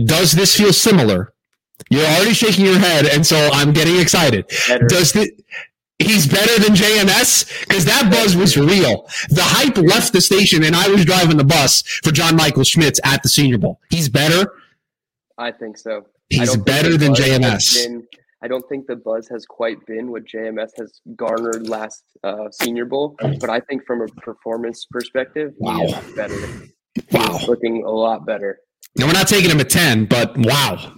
Does this feel similar? You're already shaking your head, and so I'm getting excited. Better. Does the, he's better than J M S? Because that buzz was real. The hype left the station, and I was driving the bus for John Michael Schmitz at the Senior Bowl. He's better? I think so. He's better than J M S. Been, I don't think the buzz has quite been what J M S has garnered last uh, Senior Bowl, but I think from a performance perspective, wow. he is better. Wow. He's looking a lot better. Now, we're not taking him at ten, but wow.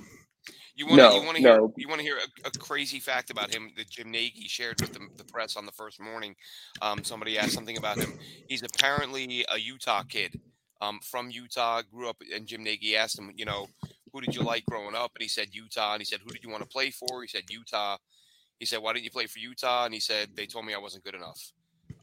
You want no, to hear, no. you want to hear a, a crazy fact about him that Jim Nagy shared with the, the press on the first morning. Um, somebody asked something about him. He's apparently a Utah kid um, from Utah, grew up, and Jim Nagy asked him, you know, who did you like growing up? And he said, Utah. And he said, who did you want to play for? He said, Utah. He said, why didn't you play for Utah? And he said, they told me I wasn't good enough.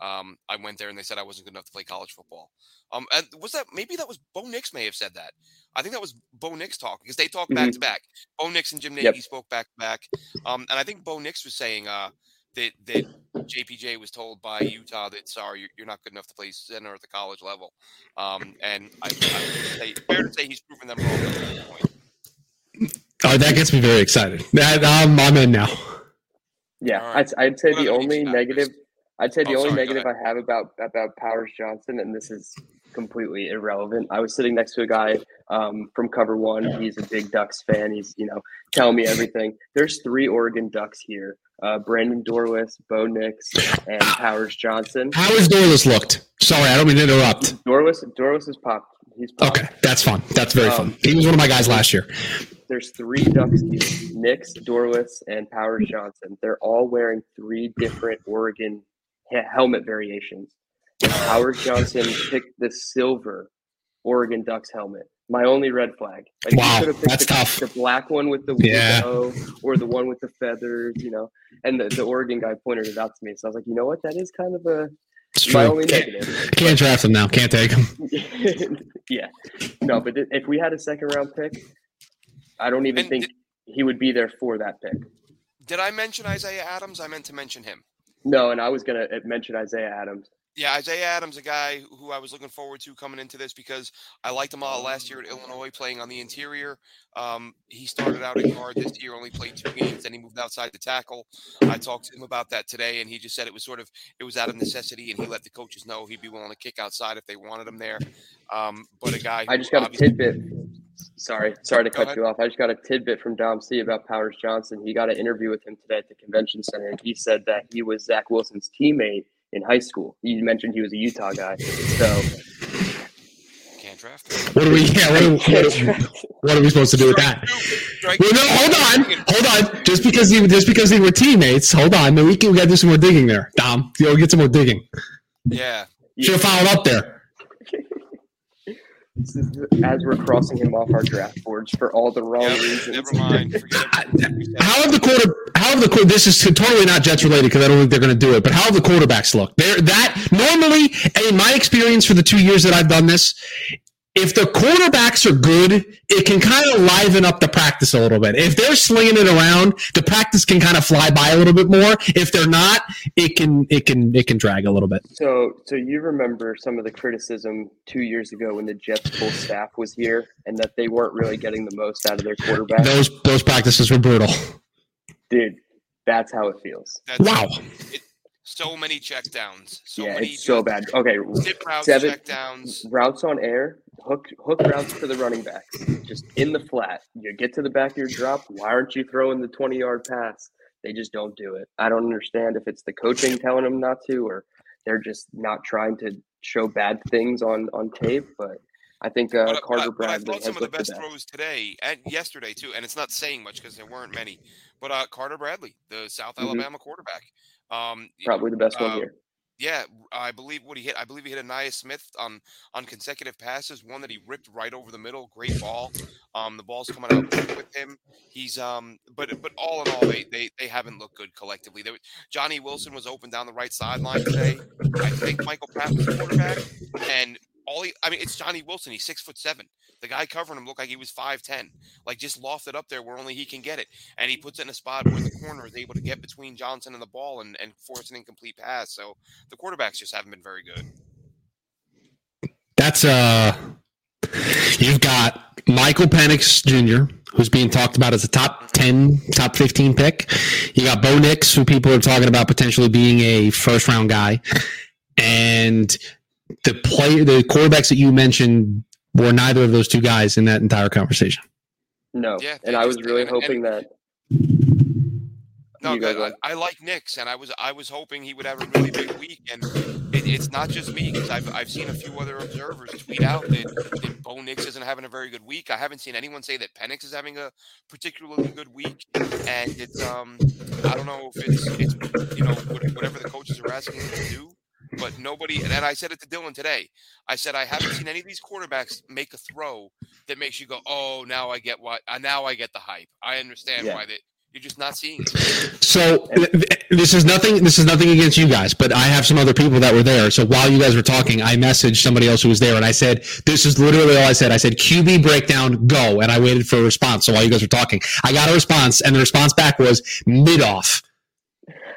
Um, I went there and they said I wasn't good enough to play college football. Um, and was that, maybe that was Bo Nix may have said that. I think that was Bo Nix talking because they talked back to back. Bo Nix and Jim Nagy yep. spoke back to back. Um, and I think Bo Nix was saying uh, that, that J P J was told by Utah that, sorry, you're not good enough to play center at the college level. Um, and I, I would say, fair to say he's proven them wrong at this point. Oh, that gets me very excited. That, um, I'm in now. Yeah, right. I'd, I'd say the only negative, I'd say the oh, only sorry, negative I have about about Powers Johnson, and this is completely irrelevant. I was sitting next to a guy um, from Cover One. Yeah. He's a big Ducks fan. He's, you know, telling me everything. There's three Oregon Ducks here: uh, Brandon Dorlus, Bo Nix, and Powers Johnson. How is Dorlus looked? Sorry, I don't mean to interrupt. Dorlus, Dorlus is popped. He's popped. Okay, that's fun. That's very um, fun. He was one of my guys last year. There's three Ducks here: Nix, Dorlus, and Powers Johnson. They're all wearing three different Oregon helmet variations. And Powers Johnson picked the silver Oregon Ducks helmet. My only red flag. Like, wow, he could have picked that's the, tough. The black one with the yeah. window or the one with the feathers, you know. And the, the Oregon guy pointed it out to me, so I was like, you know what? That is kind of a it's my true. Only can't, negative. Can't draft him now. Can't take him. yeah, no. But th- if we had a second round pick. I don't even and think did, he would be there for that pick. Did I mention Isaiah Adams? I meant to mention him. No, and I was going to mention Isaiah Adams. Yeah, Isaiah Adams, a guy who I was looking forward to coming into this because I liked him a lot last year at Illinois playing on the interior. Um, he started out at guard this year, only played two games, then he moved outside to tackle. I talked to him about that today, and he just said it was sort of it was out of necessity, and he let the coaches know he'd be willing to kick outside if they wanted him there. Um, but a guy who I just got a tidbit. Sorry, sorry to Go cut ahead. you off. I just got a tidbit from Dom C about Powers Johnson. He got an interview with him today at the convention center, and he said that he was Zach Wilson's teammate in high school. You mentioned he was a Utah guy, so can't draft. What are we? Yeah, what, are, what, are, what are we supposed to do with that? Well, no, hold on, hold on. Just because he, just because they were teammates, hold on. Man, we can we got to do some more digging there, Dom. You'll get some more digging. Yeah, should have followed up there. As we're crossing him off our draft boards for all the wrong yeah, reasons. Never mind. How have the quarter? How have the quarter? This is totally not Jets related because I don't think they're going to do it. But how have the quarterbacks looked? They're, that normally, in my experience for the two years that I've done this, if the quarterbacks are good, it can kind of liven up the practice a little bit. If they're slinging it around, the practice can kind of fly by a little bit more. If they're not, it can it can it can drag a little bit. So, so you remember some of the criticism two years ago when the Jets full staff was here, and that they weren't really getting the most out of their quarterback. Those those practices were brutal, dude. That's how it feels. That's wow. It, so many checkdowns. So yeah, many it's so bad. Okay, zip routes, seven checkdowns, routes on air. Hook hook routes to the running backs, just in the flat. You get to the back of your drop. Why aren't you throwing the twenty-yard pass? They just don't do it. I don't understand if it's the coaching telling them not to or they're just not trying to show bad things on, on tape. But I think uh, but, Carter but, Bradley but I thought some of the best the throws today and yesterday, too, and it's not saying much because there weren't many. But uh, Carter Bradley, the South mm-hmm. Alabama quarterback. Um, Probably the best uh, one here. Yeah, I believe what he hit. I believe he hit Anaya Smith on on consecutive passes. One that he ripped right over the middle. Great ball. Um, the ball's coming out with him. He's um, but but all in all, they they, they haven't looked good collectively. There was, Johnny Wilson was open down the right sideline today. I think Michael Pratt was the quarterback, and all he. I mean, it's Johnny Wilson. He's six foot seven. The guy covering him looked like he was five ten, like just lofted up there where only he can get it. And he puts it in a spot where the corner is able to get between Johnson and the ball and, and force an incomplete pass. So the quarterbacks just haven't been very good. That's uh, you've got Michael Penix Junior, who's being talked about as a top ten, top fifteen pick. You got Bo Nix, who people are talking about potentially being a first round guy. And the play, the quarterbacks that you mentioned, were neither of those two guys in that entire conversation. No, yeah, and I was really and, hoping and, that. No, I, I like Nix, and I was I was hoping he would have a really big week. And it, it's not just me because I've I've seen a few other observers tweet out that, that Bo Nix isn't having a very good week. I haven't seen anyone say that Penix is having a particularly good week. And it's um I don't know if it's it's you know whatever the coaches are asking him to do. But nobody, and I said it to Dylan today. I said I haven't seen any of these quarterbacks make a throw that makes you go, "Oh, now I get what. Now I get the hype. I understand yeah. why that You're just not seeing it. So this is nothing. This is nothing against you guys, but I have some other people that were there. So while you guys were talking, I messaged somebody else who was there, and I said, "This is literally all I said." I said, "Q B breakdown, go," and I waited for a response. So while you guys were talking, I got a response, and the response back was mid off.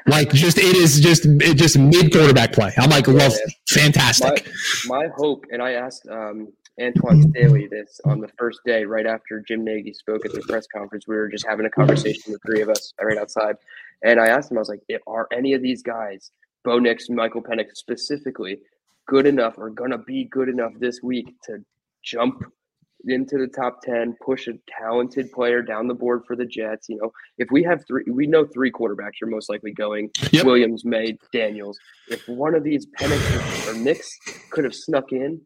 Like just it is just it just mid quarterback play. I'm like, love, fantastic. My, my hope, and I asked um, Antoine Staley this on the first day, right after Jim Nagy spoke at the press conference. We were just having a conversation, the three of us, right outside, and I asked him, I was like, "Are any of these guys, Bo Nix, Michael Penix specifically, good enough or gonna be good enough this week to jump into the top ten, push a talented player down the board for the Jets?" You know, if we have three, we know three quarterbacks, you're most likely going yep. Williams, May, Daniels. If one of these Penix or Nix could have snuck in,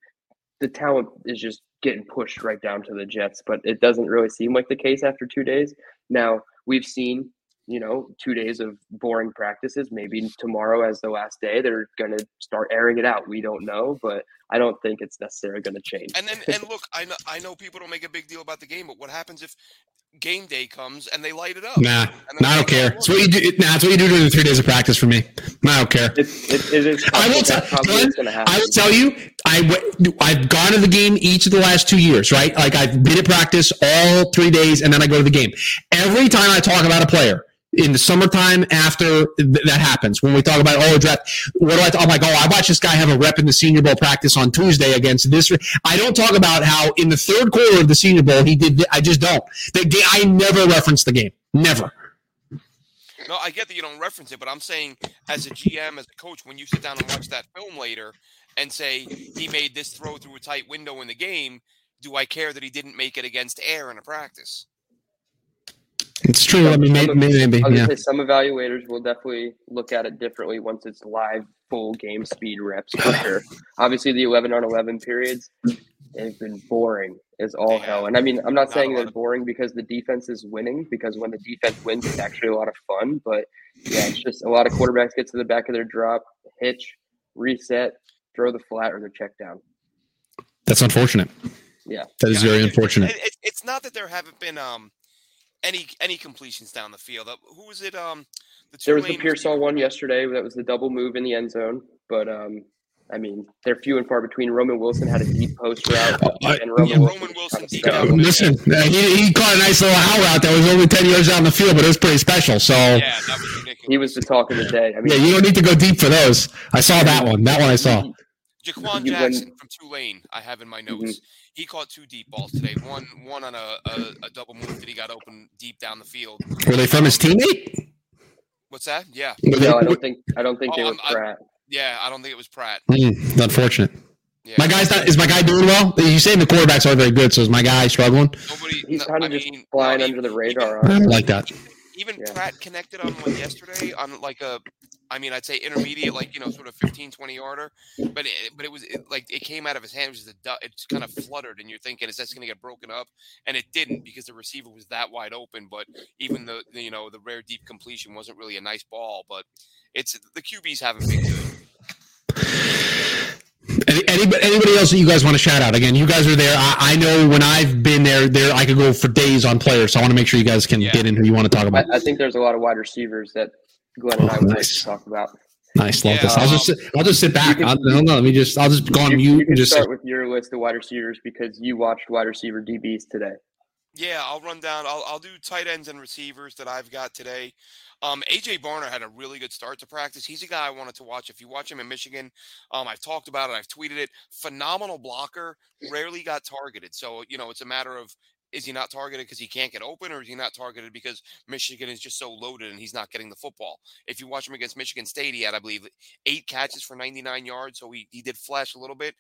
the talent is just getting pushed right down to the Jets. But it doesn't really seem like the case after two days. Now, we've seen, you know, two days of boring practices. Maybe tomorrow as the last day, they're going to start airing it out. We don't know, but I don't think it's necessarily going to change. And then, and look, I know, I know people don't make a big deal about the game, but what happens if game day comes and they light it up? Nah, nah I don't care. It's what you do. Nah, it's what you do during the three days of practice for me. Nah, I don't care. It's, it, it is I will tell. I will tell you. I w- I've gone to the game each of the last two years, right? Like I've been at practice all three days, and then I go to the game. Every time I talk about a player. In the summertime after th- that happens, when we talk about, oh, draft, what do I talk? I'm like, oh, I watched this guy have a rep in the Senior Bowl practice on Tuesday against this. Re- I don't talk about how in the third quarter of the Senior Bowl, he did. Th- I just don't. The game, I never reference the game. Never. No, I get that you don't reference it, but I'm saying as a G M, as a coach, when you sit down and watch that film later and say he made this throw through a tight window in the game, do I care that he didn't make it against air in a practice? It's true. Some, I mean, maybe, maybe, maybe yeah. Some evaluators will definitely look at it differently once it's live, full game speed reps for sure. Obviously, the eleven on eleven periods, they've been boring as all hell. And I mean, I'm not, not saying they're boring because the defense is winning, because when the defense wins, it's actually a lot of fun. But yeah, it's just a lot of quarterbacks get to the back of their drop, hitch, reset, throw the flat, or they're checked down. That's unfortunate. Yeah. That is yeah, very unfortunate. It, it, it's not that there haven't been um. Any any completions down the field. Who was it? Um, the there was the Pearsall one yesterday. That was the double move in the end zone. But, um, I mean, they're few and far between. Roman Wilson had a deep post route. Uh, and Roman yeah, Wilson, Roman Wilson deep uh, listen, uh, he, he caught a nice little out route that was only ten yards down the field, but it was pretty special. So yeah, that was ridiculous. He was the talk of the day. I mean, yeah, you don't need to go deep for those. I saw that one. That one I saw. Jaquan Jackson from Tulane, I have in my notes. Mm-hmm. He caught two deep balls today. One one on a, a, a double move that he got open deep down the field. Were they from his teammate? What's that? Yeah. No, I don't think I don't think oh, they were I, Pratt. Yeah, I don't think it was Pratt. Mm, unfortunate. Yeah. My guy's not, is my guy doing well? You're saying the quarterbacks aren't very good, so is my guy struggling? Nobody, He's no, kind of I just mean, flying no, under even, the radar. I like that. Even yeah. Pratt connected on one yesterday on like a I mean, I'd say intermediate, like, you know, sort of fifteen, twenty yarder. But it, but it was it, like it came out of his hand. It was a, it kind of fluttered, and you're thinking, is that's going to get broken up? And it didn't because the receiver was that wide open. But even the, the you know, the rare deep completion wasn't really a nice ball. But it's the Q Bs haven't been good. Any, anybody, anybody else that you guys want to shout out? Again, you guys are there. I, I know when I've been there, there I could go for days on players. So I want to make sure you guys can yeah. get in who you want to talk about. I, I think there's a lot of wide receivers that Glenn and I would oh, nice. like to talk about. Nice, love yeah, this. I'll um, just sit, I'll just sit back. Can, I don't know. Let me just. I'll just go on mute. You, you can just start sit. with your list of wide receivers because you watched wide receiver D Bs today. Yeah, I'll run down. I'll I'll do tight ends and receivers that I've got today. Um, A J Barner had a really good start to practice. He's a guy I wanted to watch. If you watch him in Michigan, um, I've talked about it. I've tweeted it. Phenomenal blocker. Rarely got targeted. So you know, it's a matter of. Is he not targeted because he can't get open, or is he not targeted because Michigan is just so loaded and he's not getting the football? If you watch him against Michigan State, he had, I believe, eight catches for ninety-nine yards, so he, he did flash a little bit.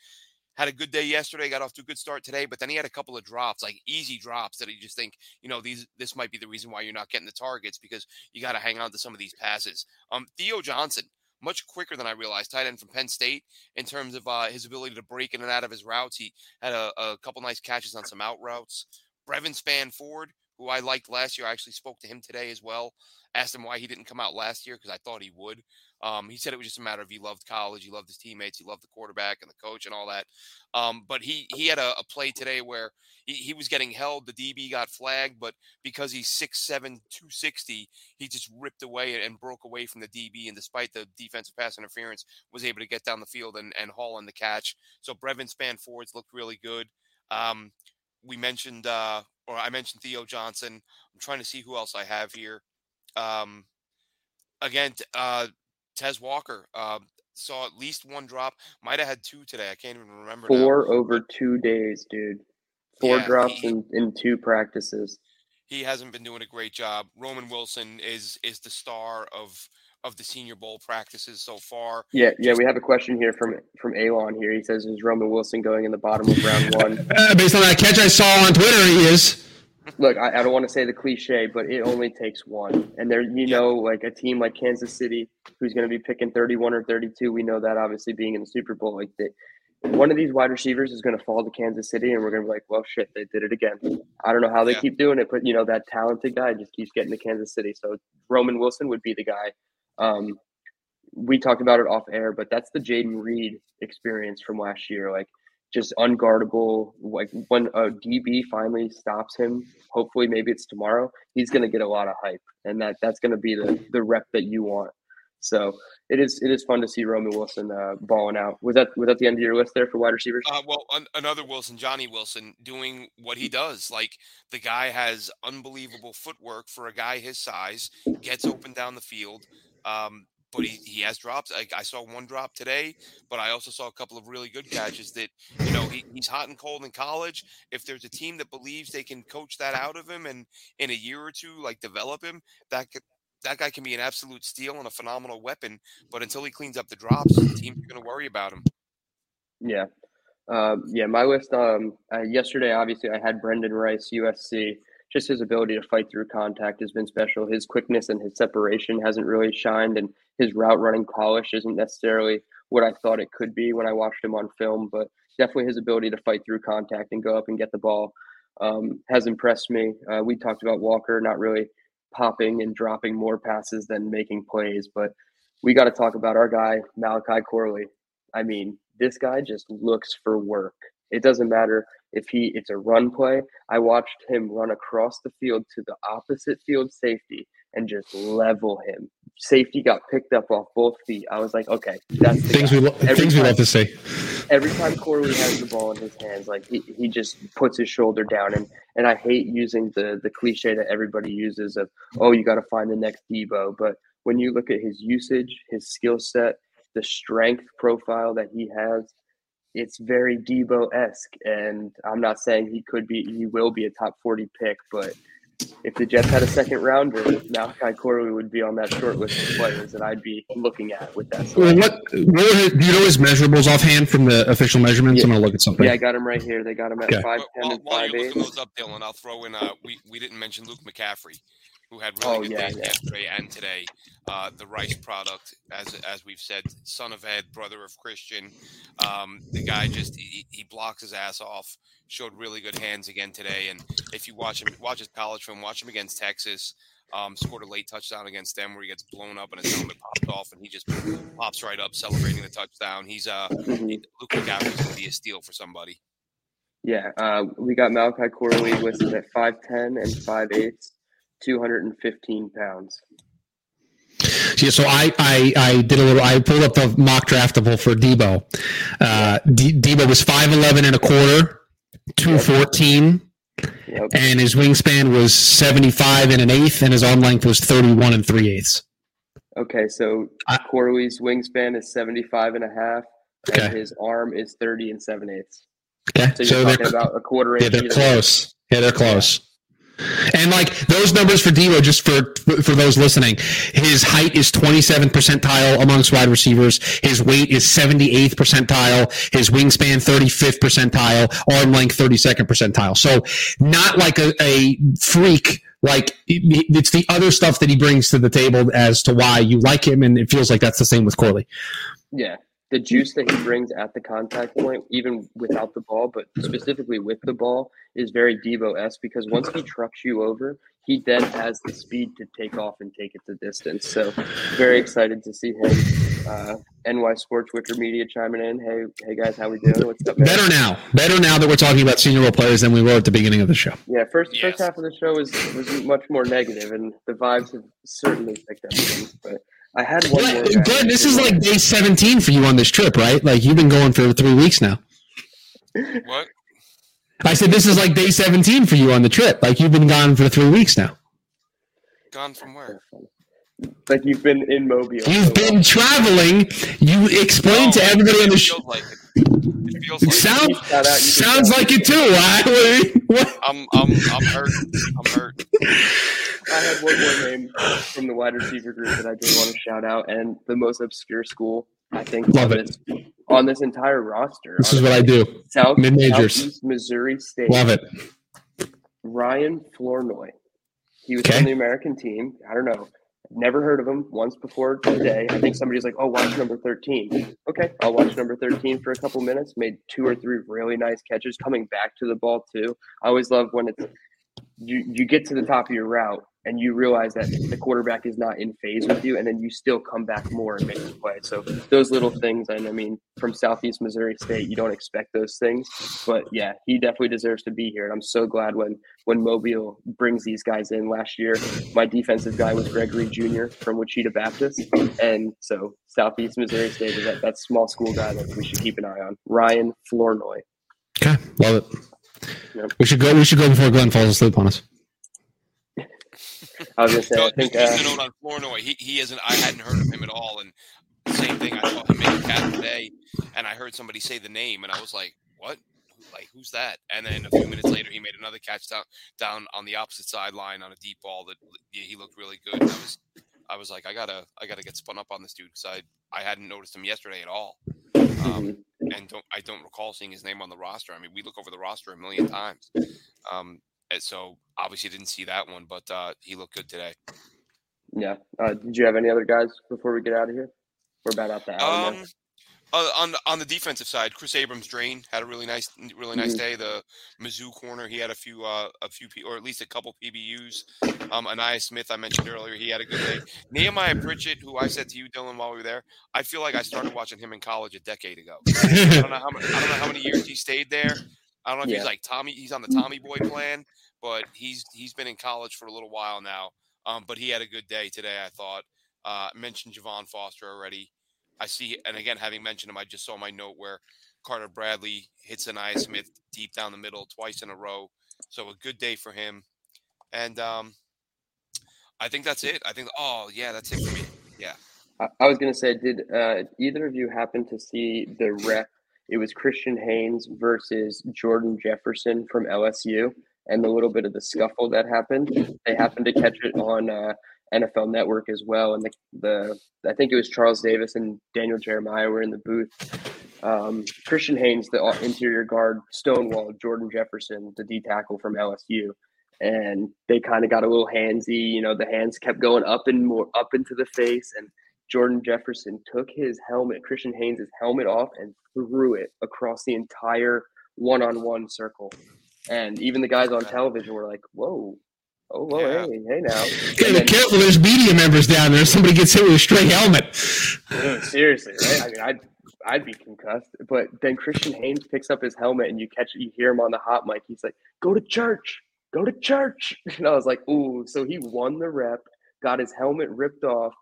Had a good day yesterday, got off to a good start today, but then he had a couple of drops, like easy drops that you just think, you know, these this might be the reason why you're not getting the targets because you got to hang on to some of these passes. Um, Theo Johnson. Much quicker than I realized, tight end from Penn State in terms of uh, his ability to break in and out of his routes. He had a, a couple nice catches on some out routes. Brevin Spann Ford, who I liked last year. I actually spoke to him today as well, asked him why he didn't come out last year, because I thought he would. Um, he said it was just a matter of he loved college, he loved his teammates, he loved the quarterback and the coach and all that. Um, but he he had a, a play today where he, he was getting held. The D B got flagged, but because he's six seven, two sixty, he just ripped away and broke away from the D B, and despite the defensive pass interference, was able to get down the field and, and haul in the catch. So Brevin Spann-Fords looked really good. Um, we mentioned, uh, or I mentioned Theo Johnson. I'm trying to see who else I have here. Um, again, uh, Tez Walker uh, saw at least one drop. Might have had two today. I can't even remember. Four now. Over two days, dude. Four yeah, drops he, in, in two practices. He hasn't been doing a great job. Roman Wilson is is the star of of the Senior Bowl practices so far. Yeah, Just, yeah. We have a question here from from Alon here. He says, "Is Roman Wilson going in the bottom of round one?" Uh, based on that catch I saw on Twitter, he is. Look, I, I don't want to say the cliche, but it only takes one. And there, you yeah. know, like a team like Kansas City, who's going to be picking thirty-one or thirty-two. We know that, obviously, being in the Super Bowl, like that, one of these wide receivers is going to fall to Kansas City, and we're going to be like, well, shit, they did it again. I don't know how they yeah. keep doing it, but you know, that talented guy just keeps getting to Kansas City. So Roman Wilson would be the guy. Um, we talked about it off air, but that's the Jaden Reed experience from last year. Like, just unguardable. Like when a D B finally stops him, hopefully maybe it's tomorrow, he's going to get a lot of hype, and that that's going to be the, the rep that you want. So it is it is fun to see Roman Wilson uh, balling out. Was that was that the end of your list there for wide receivers? Uh, well, un- another Wilson, Johnny Wilson, doing what he does. Like, the guy has unbelievable footwork for a guy his size, gets open down the field. Um, But he, he has drops. I, I saw one drop today, but I also saw a couple of really good catches that, you know, he, he's hot and cold in college. If there's a team that believes they can coach that out of him and in a year or two, like, develop him, that could, that guy can be an absolute steal and a phenomenal weapon. But until he cleans up the drops, the teams are going to worry about him. Yeah. Um, yeah, my list um, uh, yesterday, obviously, I had Brendan Rice, U S C. Just his ability to fight through contact has been special. His quickness and his separation hasn't really shined, and his route running polish isn't necessarily what I thought it could be when I watched him on film, but definitely his ability to fight through contact and go up and get the ball um, has impressed me. Uh, we talked about Walker not really popping and dropping more passes than making plays, but we got to talk about our guy, Malachi Corley. I mean, this guy just looks for work. It doesn't matter if he it's a run play. I watched him run across the field to the opposite field safety and just level him. Safety got picked up off both feet. I was like, okay, that's the things guy. we lo- things time, we love to see. Every time Corley has the ball in his hands, like he, he just puts his shoulder down, and and I hate using the the cliche that everybody uses of, oh, you got to find the next Debo, but when you look at his usage, his skill set, the strength profile that he has, it's very Debo-esque, and I'm not saying he could be, he will be a top forty pick, but if the Jets had a second rounder, Malachi Corley would be on that short list of players that I'd be looking at with that. Well, what, what his, do you know his measurables offhand from the official measurements? Yeah. I'm going to look at something. Yeah, I got him right here. They got him at okay. five ten well, and five eight. While you're looking those up, Dylan, I'll throw in, uh, we, we didn't mention Luke McCaffrey, who had really oh, good yeah, days yeah. yesterday and today. Uh, the Rice product, as as we've said, son of Ed, brother of Christian. Um, the guy just he, he blocks his ass off. Showed really good hands again today. And if you watch him, watch his college film, watch him against Texas. Um, scored a late touchdown against them where he gets blown up and his helmet popped off, and he just pops right up celebrating the touchdown. He's uh, mm-hmm. he, Luke McCaffrey's gonna be a steal for somebody. Yeah, uh, we got Malachi Corley listed at five ten and five eighths. two hundred fifteen pounds. Yeah, so I, I, I did a little, I pulled up the mock draftable for Debo. Uh, D- Debo was five eleven and a quarter, two fourteen, yep. and his wingspan was seventy-five and an eighth, and his arm length was thirty-one and three eighths. Okay, so I, Corley's wingspan is seventy-five and a half, okay. and his arm is thirty and seven eighths. Okay, so you're so talking about a quarter inch. Yeah, they're close. Way. Yeah, they're close. Yeah. And like those numbers for Debo, just for for those listening, his height is twenty-seventh percentile amongst wide receivers. His weight is seventy-eighth percentile. His wingspan thirty-fifth percentile. Arm length thirty-second percentile. So not like a, a freak. Like it's the other stuff that he brings to the table as to why you like him, and it feels like that's the same with Corley. Yeah. the juice that he brings at the contact point, even without the ball, but specifically with the ball, is very Deebo-esque, because once he trucks you over, he then has the speed to take off and take it the distance. So very excited to see him. Uh, N Y Sports Wicker Media chiming in. Hey, hey guys, how we doing? What's up, man? Better now. Better now that we're talking about Senior Bowl players than we were at the beginning of the show. Yeah, first yes. first half of the show was, was much more negative, and the vibes have certainly picked up things, but I had one more. Glenn, this is like day seventeen for you on this trip, right? Like, you've been going for three weeks now. What? I said this is like day seventeen for you on the trip. Like, you've been gone for three weeks now. Gone from where? Like, you've been in Mobile. You've been traveling. You explained to everybody on the show. It feels like Sound, it. Sounds like it, too. I, I'm, I'm, I'm hurt. I'm hurt. I had one more name from the wide receiver group that I did want to shout out, and the most obscure school, I think, Love it. This, on this entire roster. This is what I do. South, Mid-majors. Southeast Missouri State. Love it. Ryan Flournoy. He was okay. on the American team. I don't know. Never heard of him once before today. I think somebody's like, oh, watch number thirteen. Okay, I'll watch number thirteen for a couple minutes. Made two or three really nice catches, coming back to the ball, too. I always love when it's you, you get to the top of your route and you realize that the quarterback is not in phase with you, and then you still come back more and make the play. So those little things, and I mean, from Southeast Missouri State, you don't expect those things. But, yeah, he definitely deserves to be here, and I'm so glad when, when Mobile brings these guys in. Last year, my defensive guy was Gregory Junior from Wichita Baptist, and so Southeast Missouri State is that, that small school guy that we should keep an eye on, Ryan Flournoy. Okay, love it. Yep. We should go. We should go before Glenn falls asleep on us. I was gonna say, so, I think uh, a note on Flournoy. He he isn't. I hadn't heard of him at all, and same thing. I saw him make a catch today, and I heard somebody say the name, and I was like, "What? Like, who's that?" And then a few minutes later, he made another catch down down on the opposite sideline on a deep ball that he looked really good. I was I was like, I gotta I gotta get spun up on this dude, because I I hadn't noticed him yesterday at all, um, and don't I don't recall seeing his name on the roster. I mean, we look over the roster a million times. Um, So obviously didn't see that one, but uh, he looked good today. Yeah. Uh, did you have any other guys before we get out of here? We're about out the hour. Um, uh, on the, on the defensive side, Chris Abrams-Drain had a really nice, really nice mm-hmm. day. The Mizzou corner, he had a few, uh, a few, or at least a couple P B Us. Um, Anaya Smith, I mentioned earlier, he had a good day. Nehemiah Pritchett, who I said to you, Dylan, while we were there, I feel like I started watching him in college a decade ago. I don't know how many, I don't know how many years he stayed there. I don't know if yeah. he's like Tommy. He's on the Tommy Boy plan, but he's he's been in college for a little while now. Um, but he had a good day today, I thought. Uh, mentioned Javon Foster already. I see, and again, having mentioned him, I just saw my note where Carter Bradley hits Anaya Smith deep down the middle twice in a row. So a good day for him. And um, I think that's it. I think, oh, yeah, that's it for me. Yeah. I, I was going to say, did uh, either of you happen to see the rep? It was Christian Haynes versus Jordan Jefferson from L S U, and the little bit of the scuffle that happened. They happened to catch it on uh, N F L Network as well. And the, the I think it was Charles Davis and Daniel Jeremiah were in the booth. Um, Christian Haynes, the interior guard, stonewalled Jordan Jefferson, the D tackle from L S U. And they kind of got a little handsy. You know, the hands kept going up and more up into the face, and Jordan Jefferson took his helmet, Christian Haynes' helmet off, and threw it across the entire one-on-one circle. And even the guys on television were like, whoa, oh, whoa, yeah. hey, hey now. Yeah, be careful, there's media members down there. Somebody gets hit with a straight helmet. Dude, seriously, right? I mean, I'd, I'd be concussed. But then Christian Haynes picks up his helmet, and you catch, you hear him on the hot mic. He's like, go to church, go to church. And I was like, ooh. So he won the rep, got his helmet ripped off,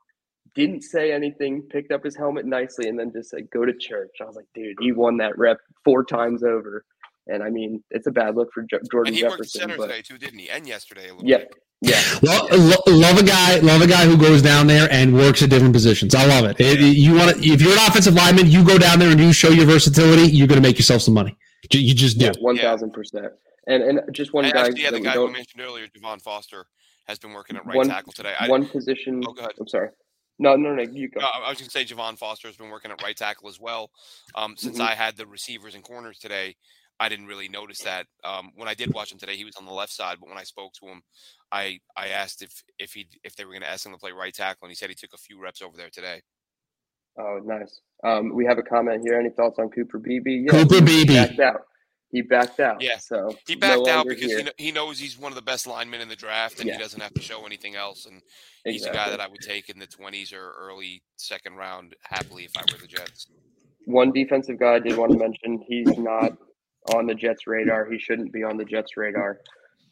didn't say anything, picked up his helmet nicely, and then just said, go to church. I was like, dude, he won that rep four times over. And, I mean, it's a bad look for J- Jordan Jefferson. And he worked center but... today, too, didn't he? And yesterday a little yeah. bit. Yeah. Well, yeah. Lo- love a guy Love a guy who goes down there and works at different positions. I love it. it yeah. You want If you're an offensive lineman, you go down there and you show your versatility, you're going to make yourself some money. You just do. Yeah, one thousand percent. Yeah. And and just one and guy. Yeah, the guy we mentioned earlier, Javon Foster, has been working at right one, tackle today. I, one position. Oh, go ahead. I'm sorry. No, no, no, you go. No, I was going to say Javon Foster has been working at right tackle as well. Um, since mm-hmm. I had the receivers and corners today, I didn't really notice that. Um, when I did watch him today, he was on the left side. But when I spoke to him, I, I asked if if he if they were going to ask him to play right tackle, and he said he took a few reps over there today. Oh, nice. Um, we have a comment here. Any thoughts on Cooper Beebe? Yeah, Cooper Beebe backed out. He backed out. Yeah, so he backed no out because he, he knows he's one of the best linemen in the draft, and yeah. he doesn't have to show anything else. And exactly. he's a guy that I would take in the twenties or early second round happily if I were the Jets. One defensive guy I did want to mention, he's not on the Jets' radar. He shouldn't be on the Jets' radar.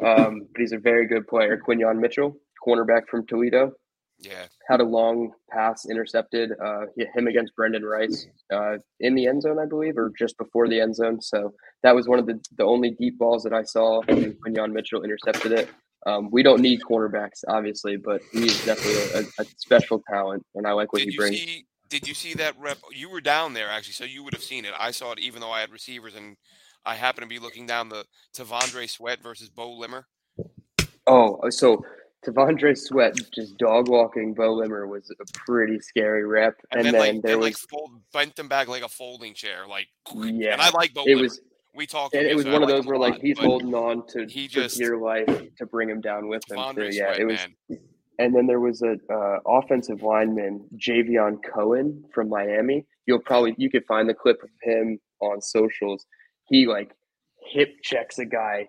Um, but he's a very good player. Quinyon Mitchell, cornerback from Toledo. Yeah. Had a long pass intercepted, uh, him against Brendan Rice uh, in the end zone, I believe, or just before the end zone. So that was one of the, the only deep balls that I saw when Quinyon Mitchell intercepted it. Um, we don't need cornerbacks, obviously, but he's definitely a, a special talent, and I like what did he brings. See, did you see that rep? You were down there, actually, so you would have seen it. I saw it even though I had receivers, and I happened to be looking down the Tavondre Sweat versus Bo Limmer. Oh, so – Tavondre Sweat just dog walking Bo Limmer was a pretty scary rep, and, and then, then like, there was like fold, bent them back like a folding chair, like yeah. And I like Bo it Limmer. Was, we talked. And it was so one I of those where lot, like he's holding on to he just, your life to bring him down with him. So, yeah, Sweat, it was. Man. And then there was a uh, offensive lineman, Javion Cohen from Miami. You'll probably you could find the clip of him on socials. He like hip checks a guy.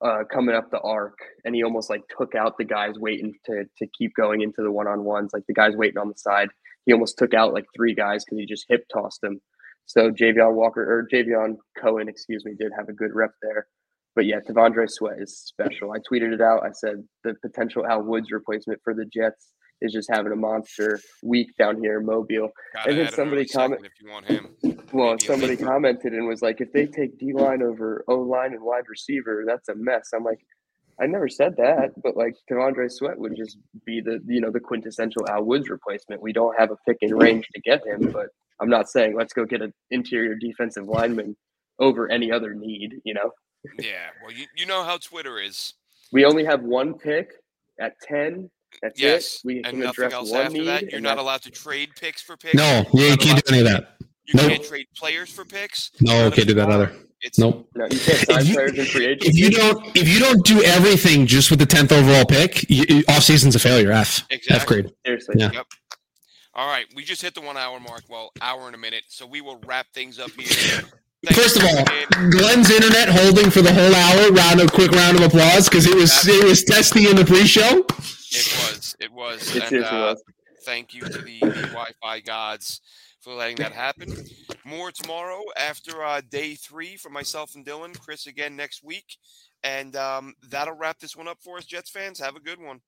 Uh, coming up the arc, and he almost like took out the guys waiting to to keep going into the one-on-ones, like the guys waiting on the side. He almost took out like three guys because he just hip tossed them. So Javion Walker or Javion Cohen, excuse me, did have a good rep there. But yeah, Tavondre Sweat is special. I tweeted it out. I said the potential Al Woods replacement for the Jets is just having a monster week down here in Mobile. Gotta and then somebody comment if you want him. Well, Maybe somebody commented and was like, if they take D-line over O-line and wide receiver, that's a mess. I'm like, I never said that, but like Tavondre Sweat would just be the, you know, the quintessential Al Woods replacement. We don't have a pick in range to get him, but I'm not saying let's go get an interior defensive lineman over any other need, you know? Yeah. Well, you, you know how Twitter is. We only have one pick at ten. That's yes. it. We and nothing else one after that. You're not allowed to trade picks for picks. No, you can't do any of that. You nope. can't trade players for picks. No, can't do that either. It's, nope. No, you can't sign you, players in free agency. If you don't, if you don't do everything just with the tenth overall pick, you, off season's a failure. F. Exactly. F grade. Seriously. Yeah. Yep. All right, we just hit the one hour mark. Well, hour and a minute. So we will wrap things up here. First of all, Glenn's internet holding for the whole hour. Round of quick round of applause because it was Absolutely. it was testy in the pre-show. It was. It was. It and, uh, was. Thank you to the, the Wi-Fi gods. For letting that happen. More tomorrow after uh, day three for myself and Dylan. Chris again next week. And um, that'll wrap this one up for us, Jets fans. Have a good one.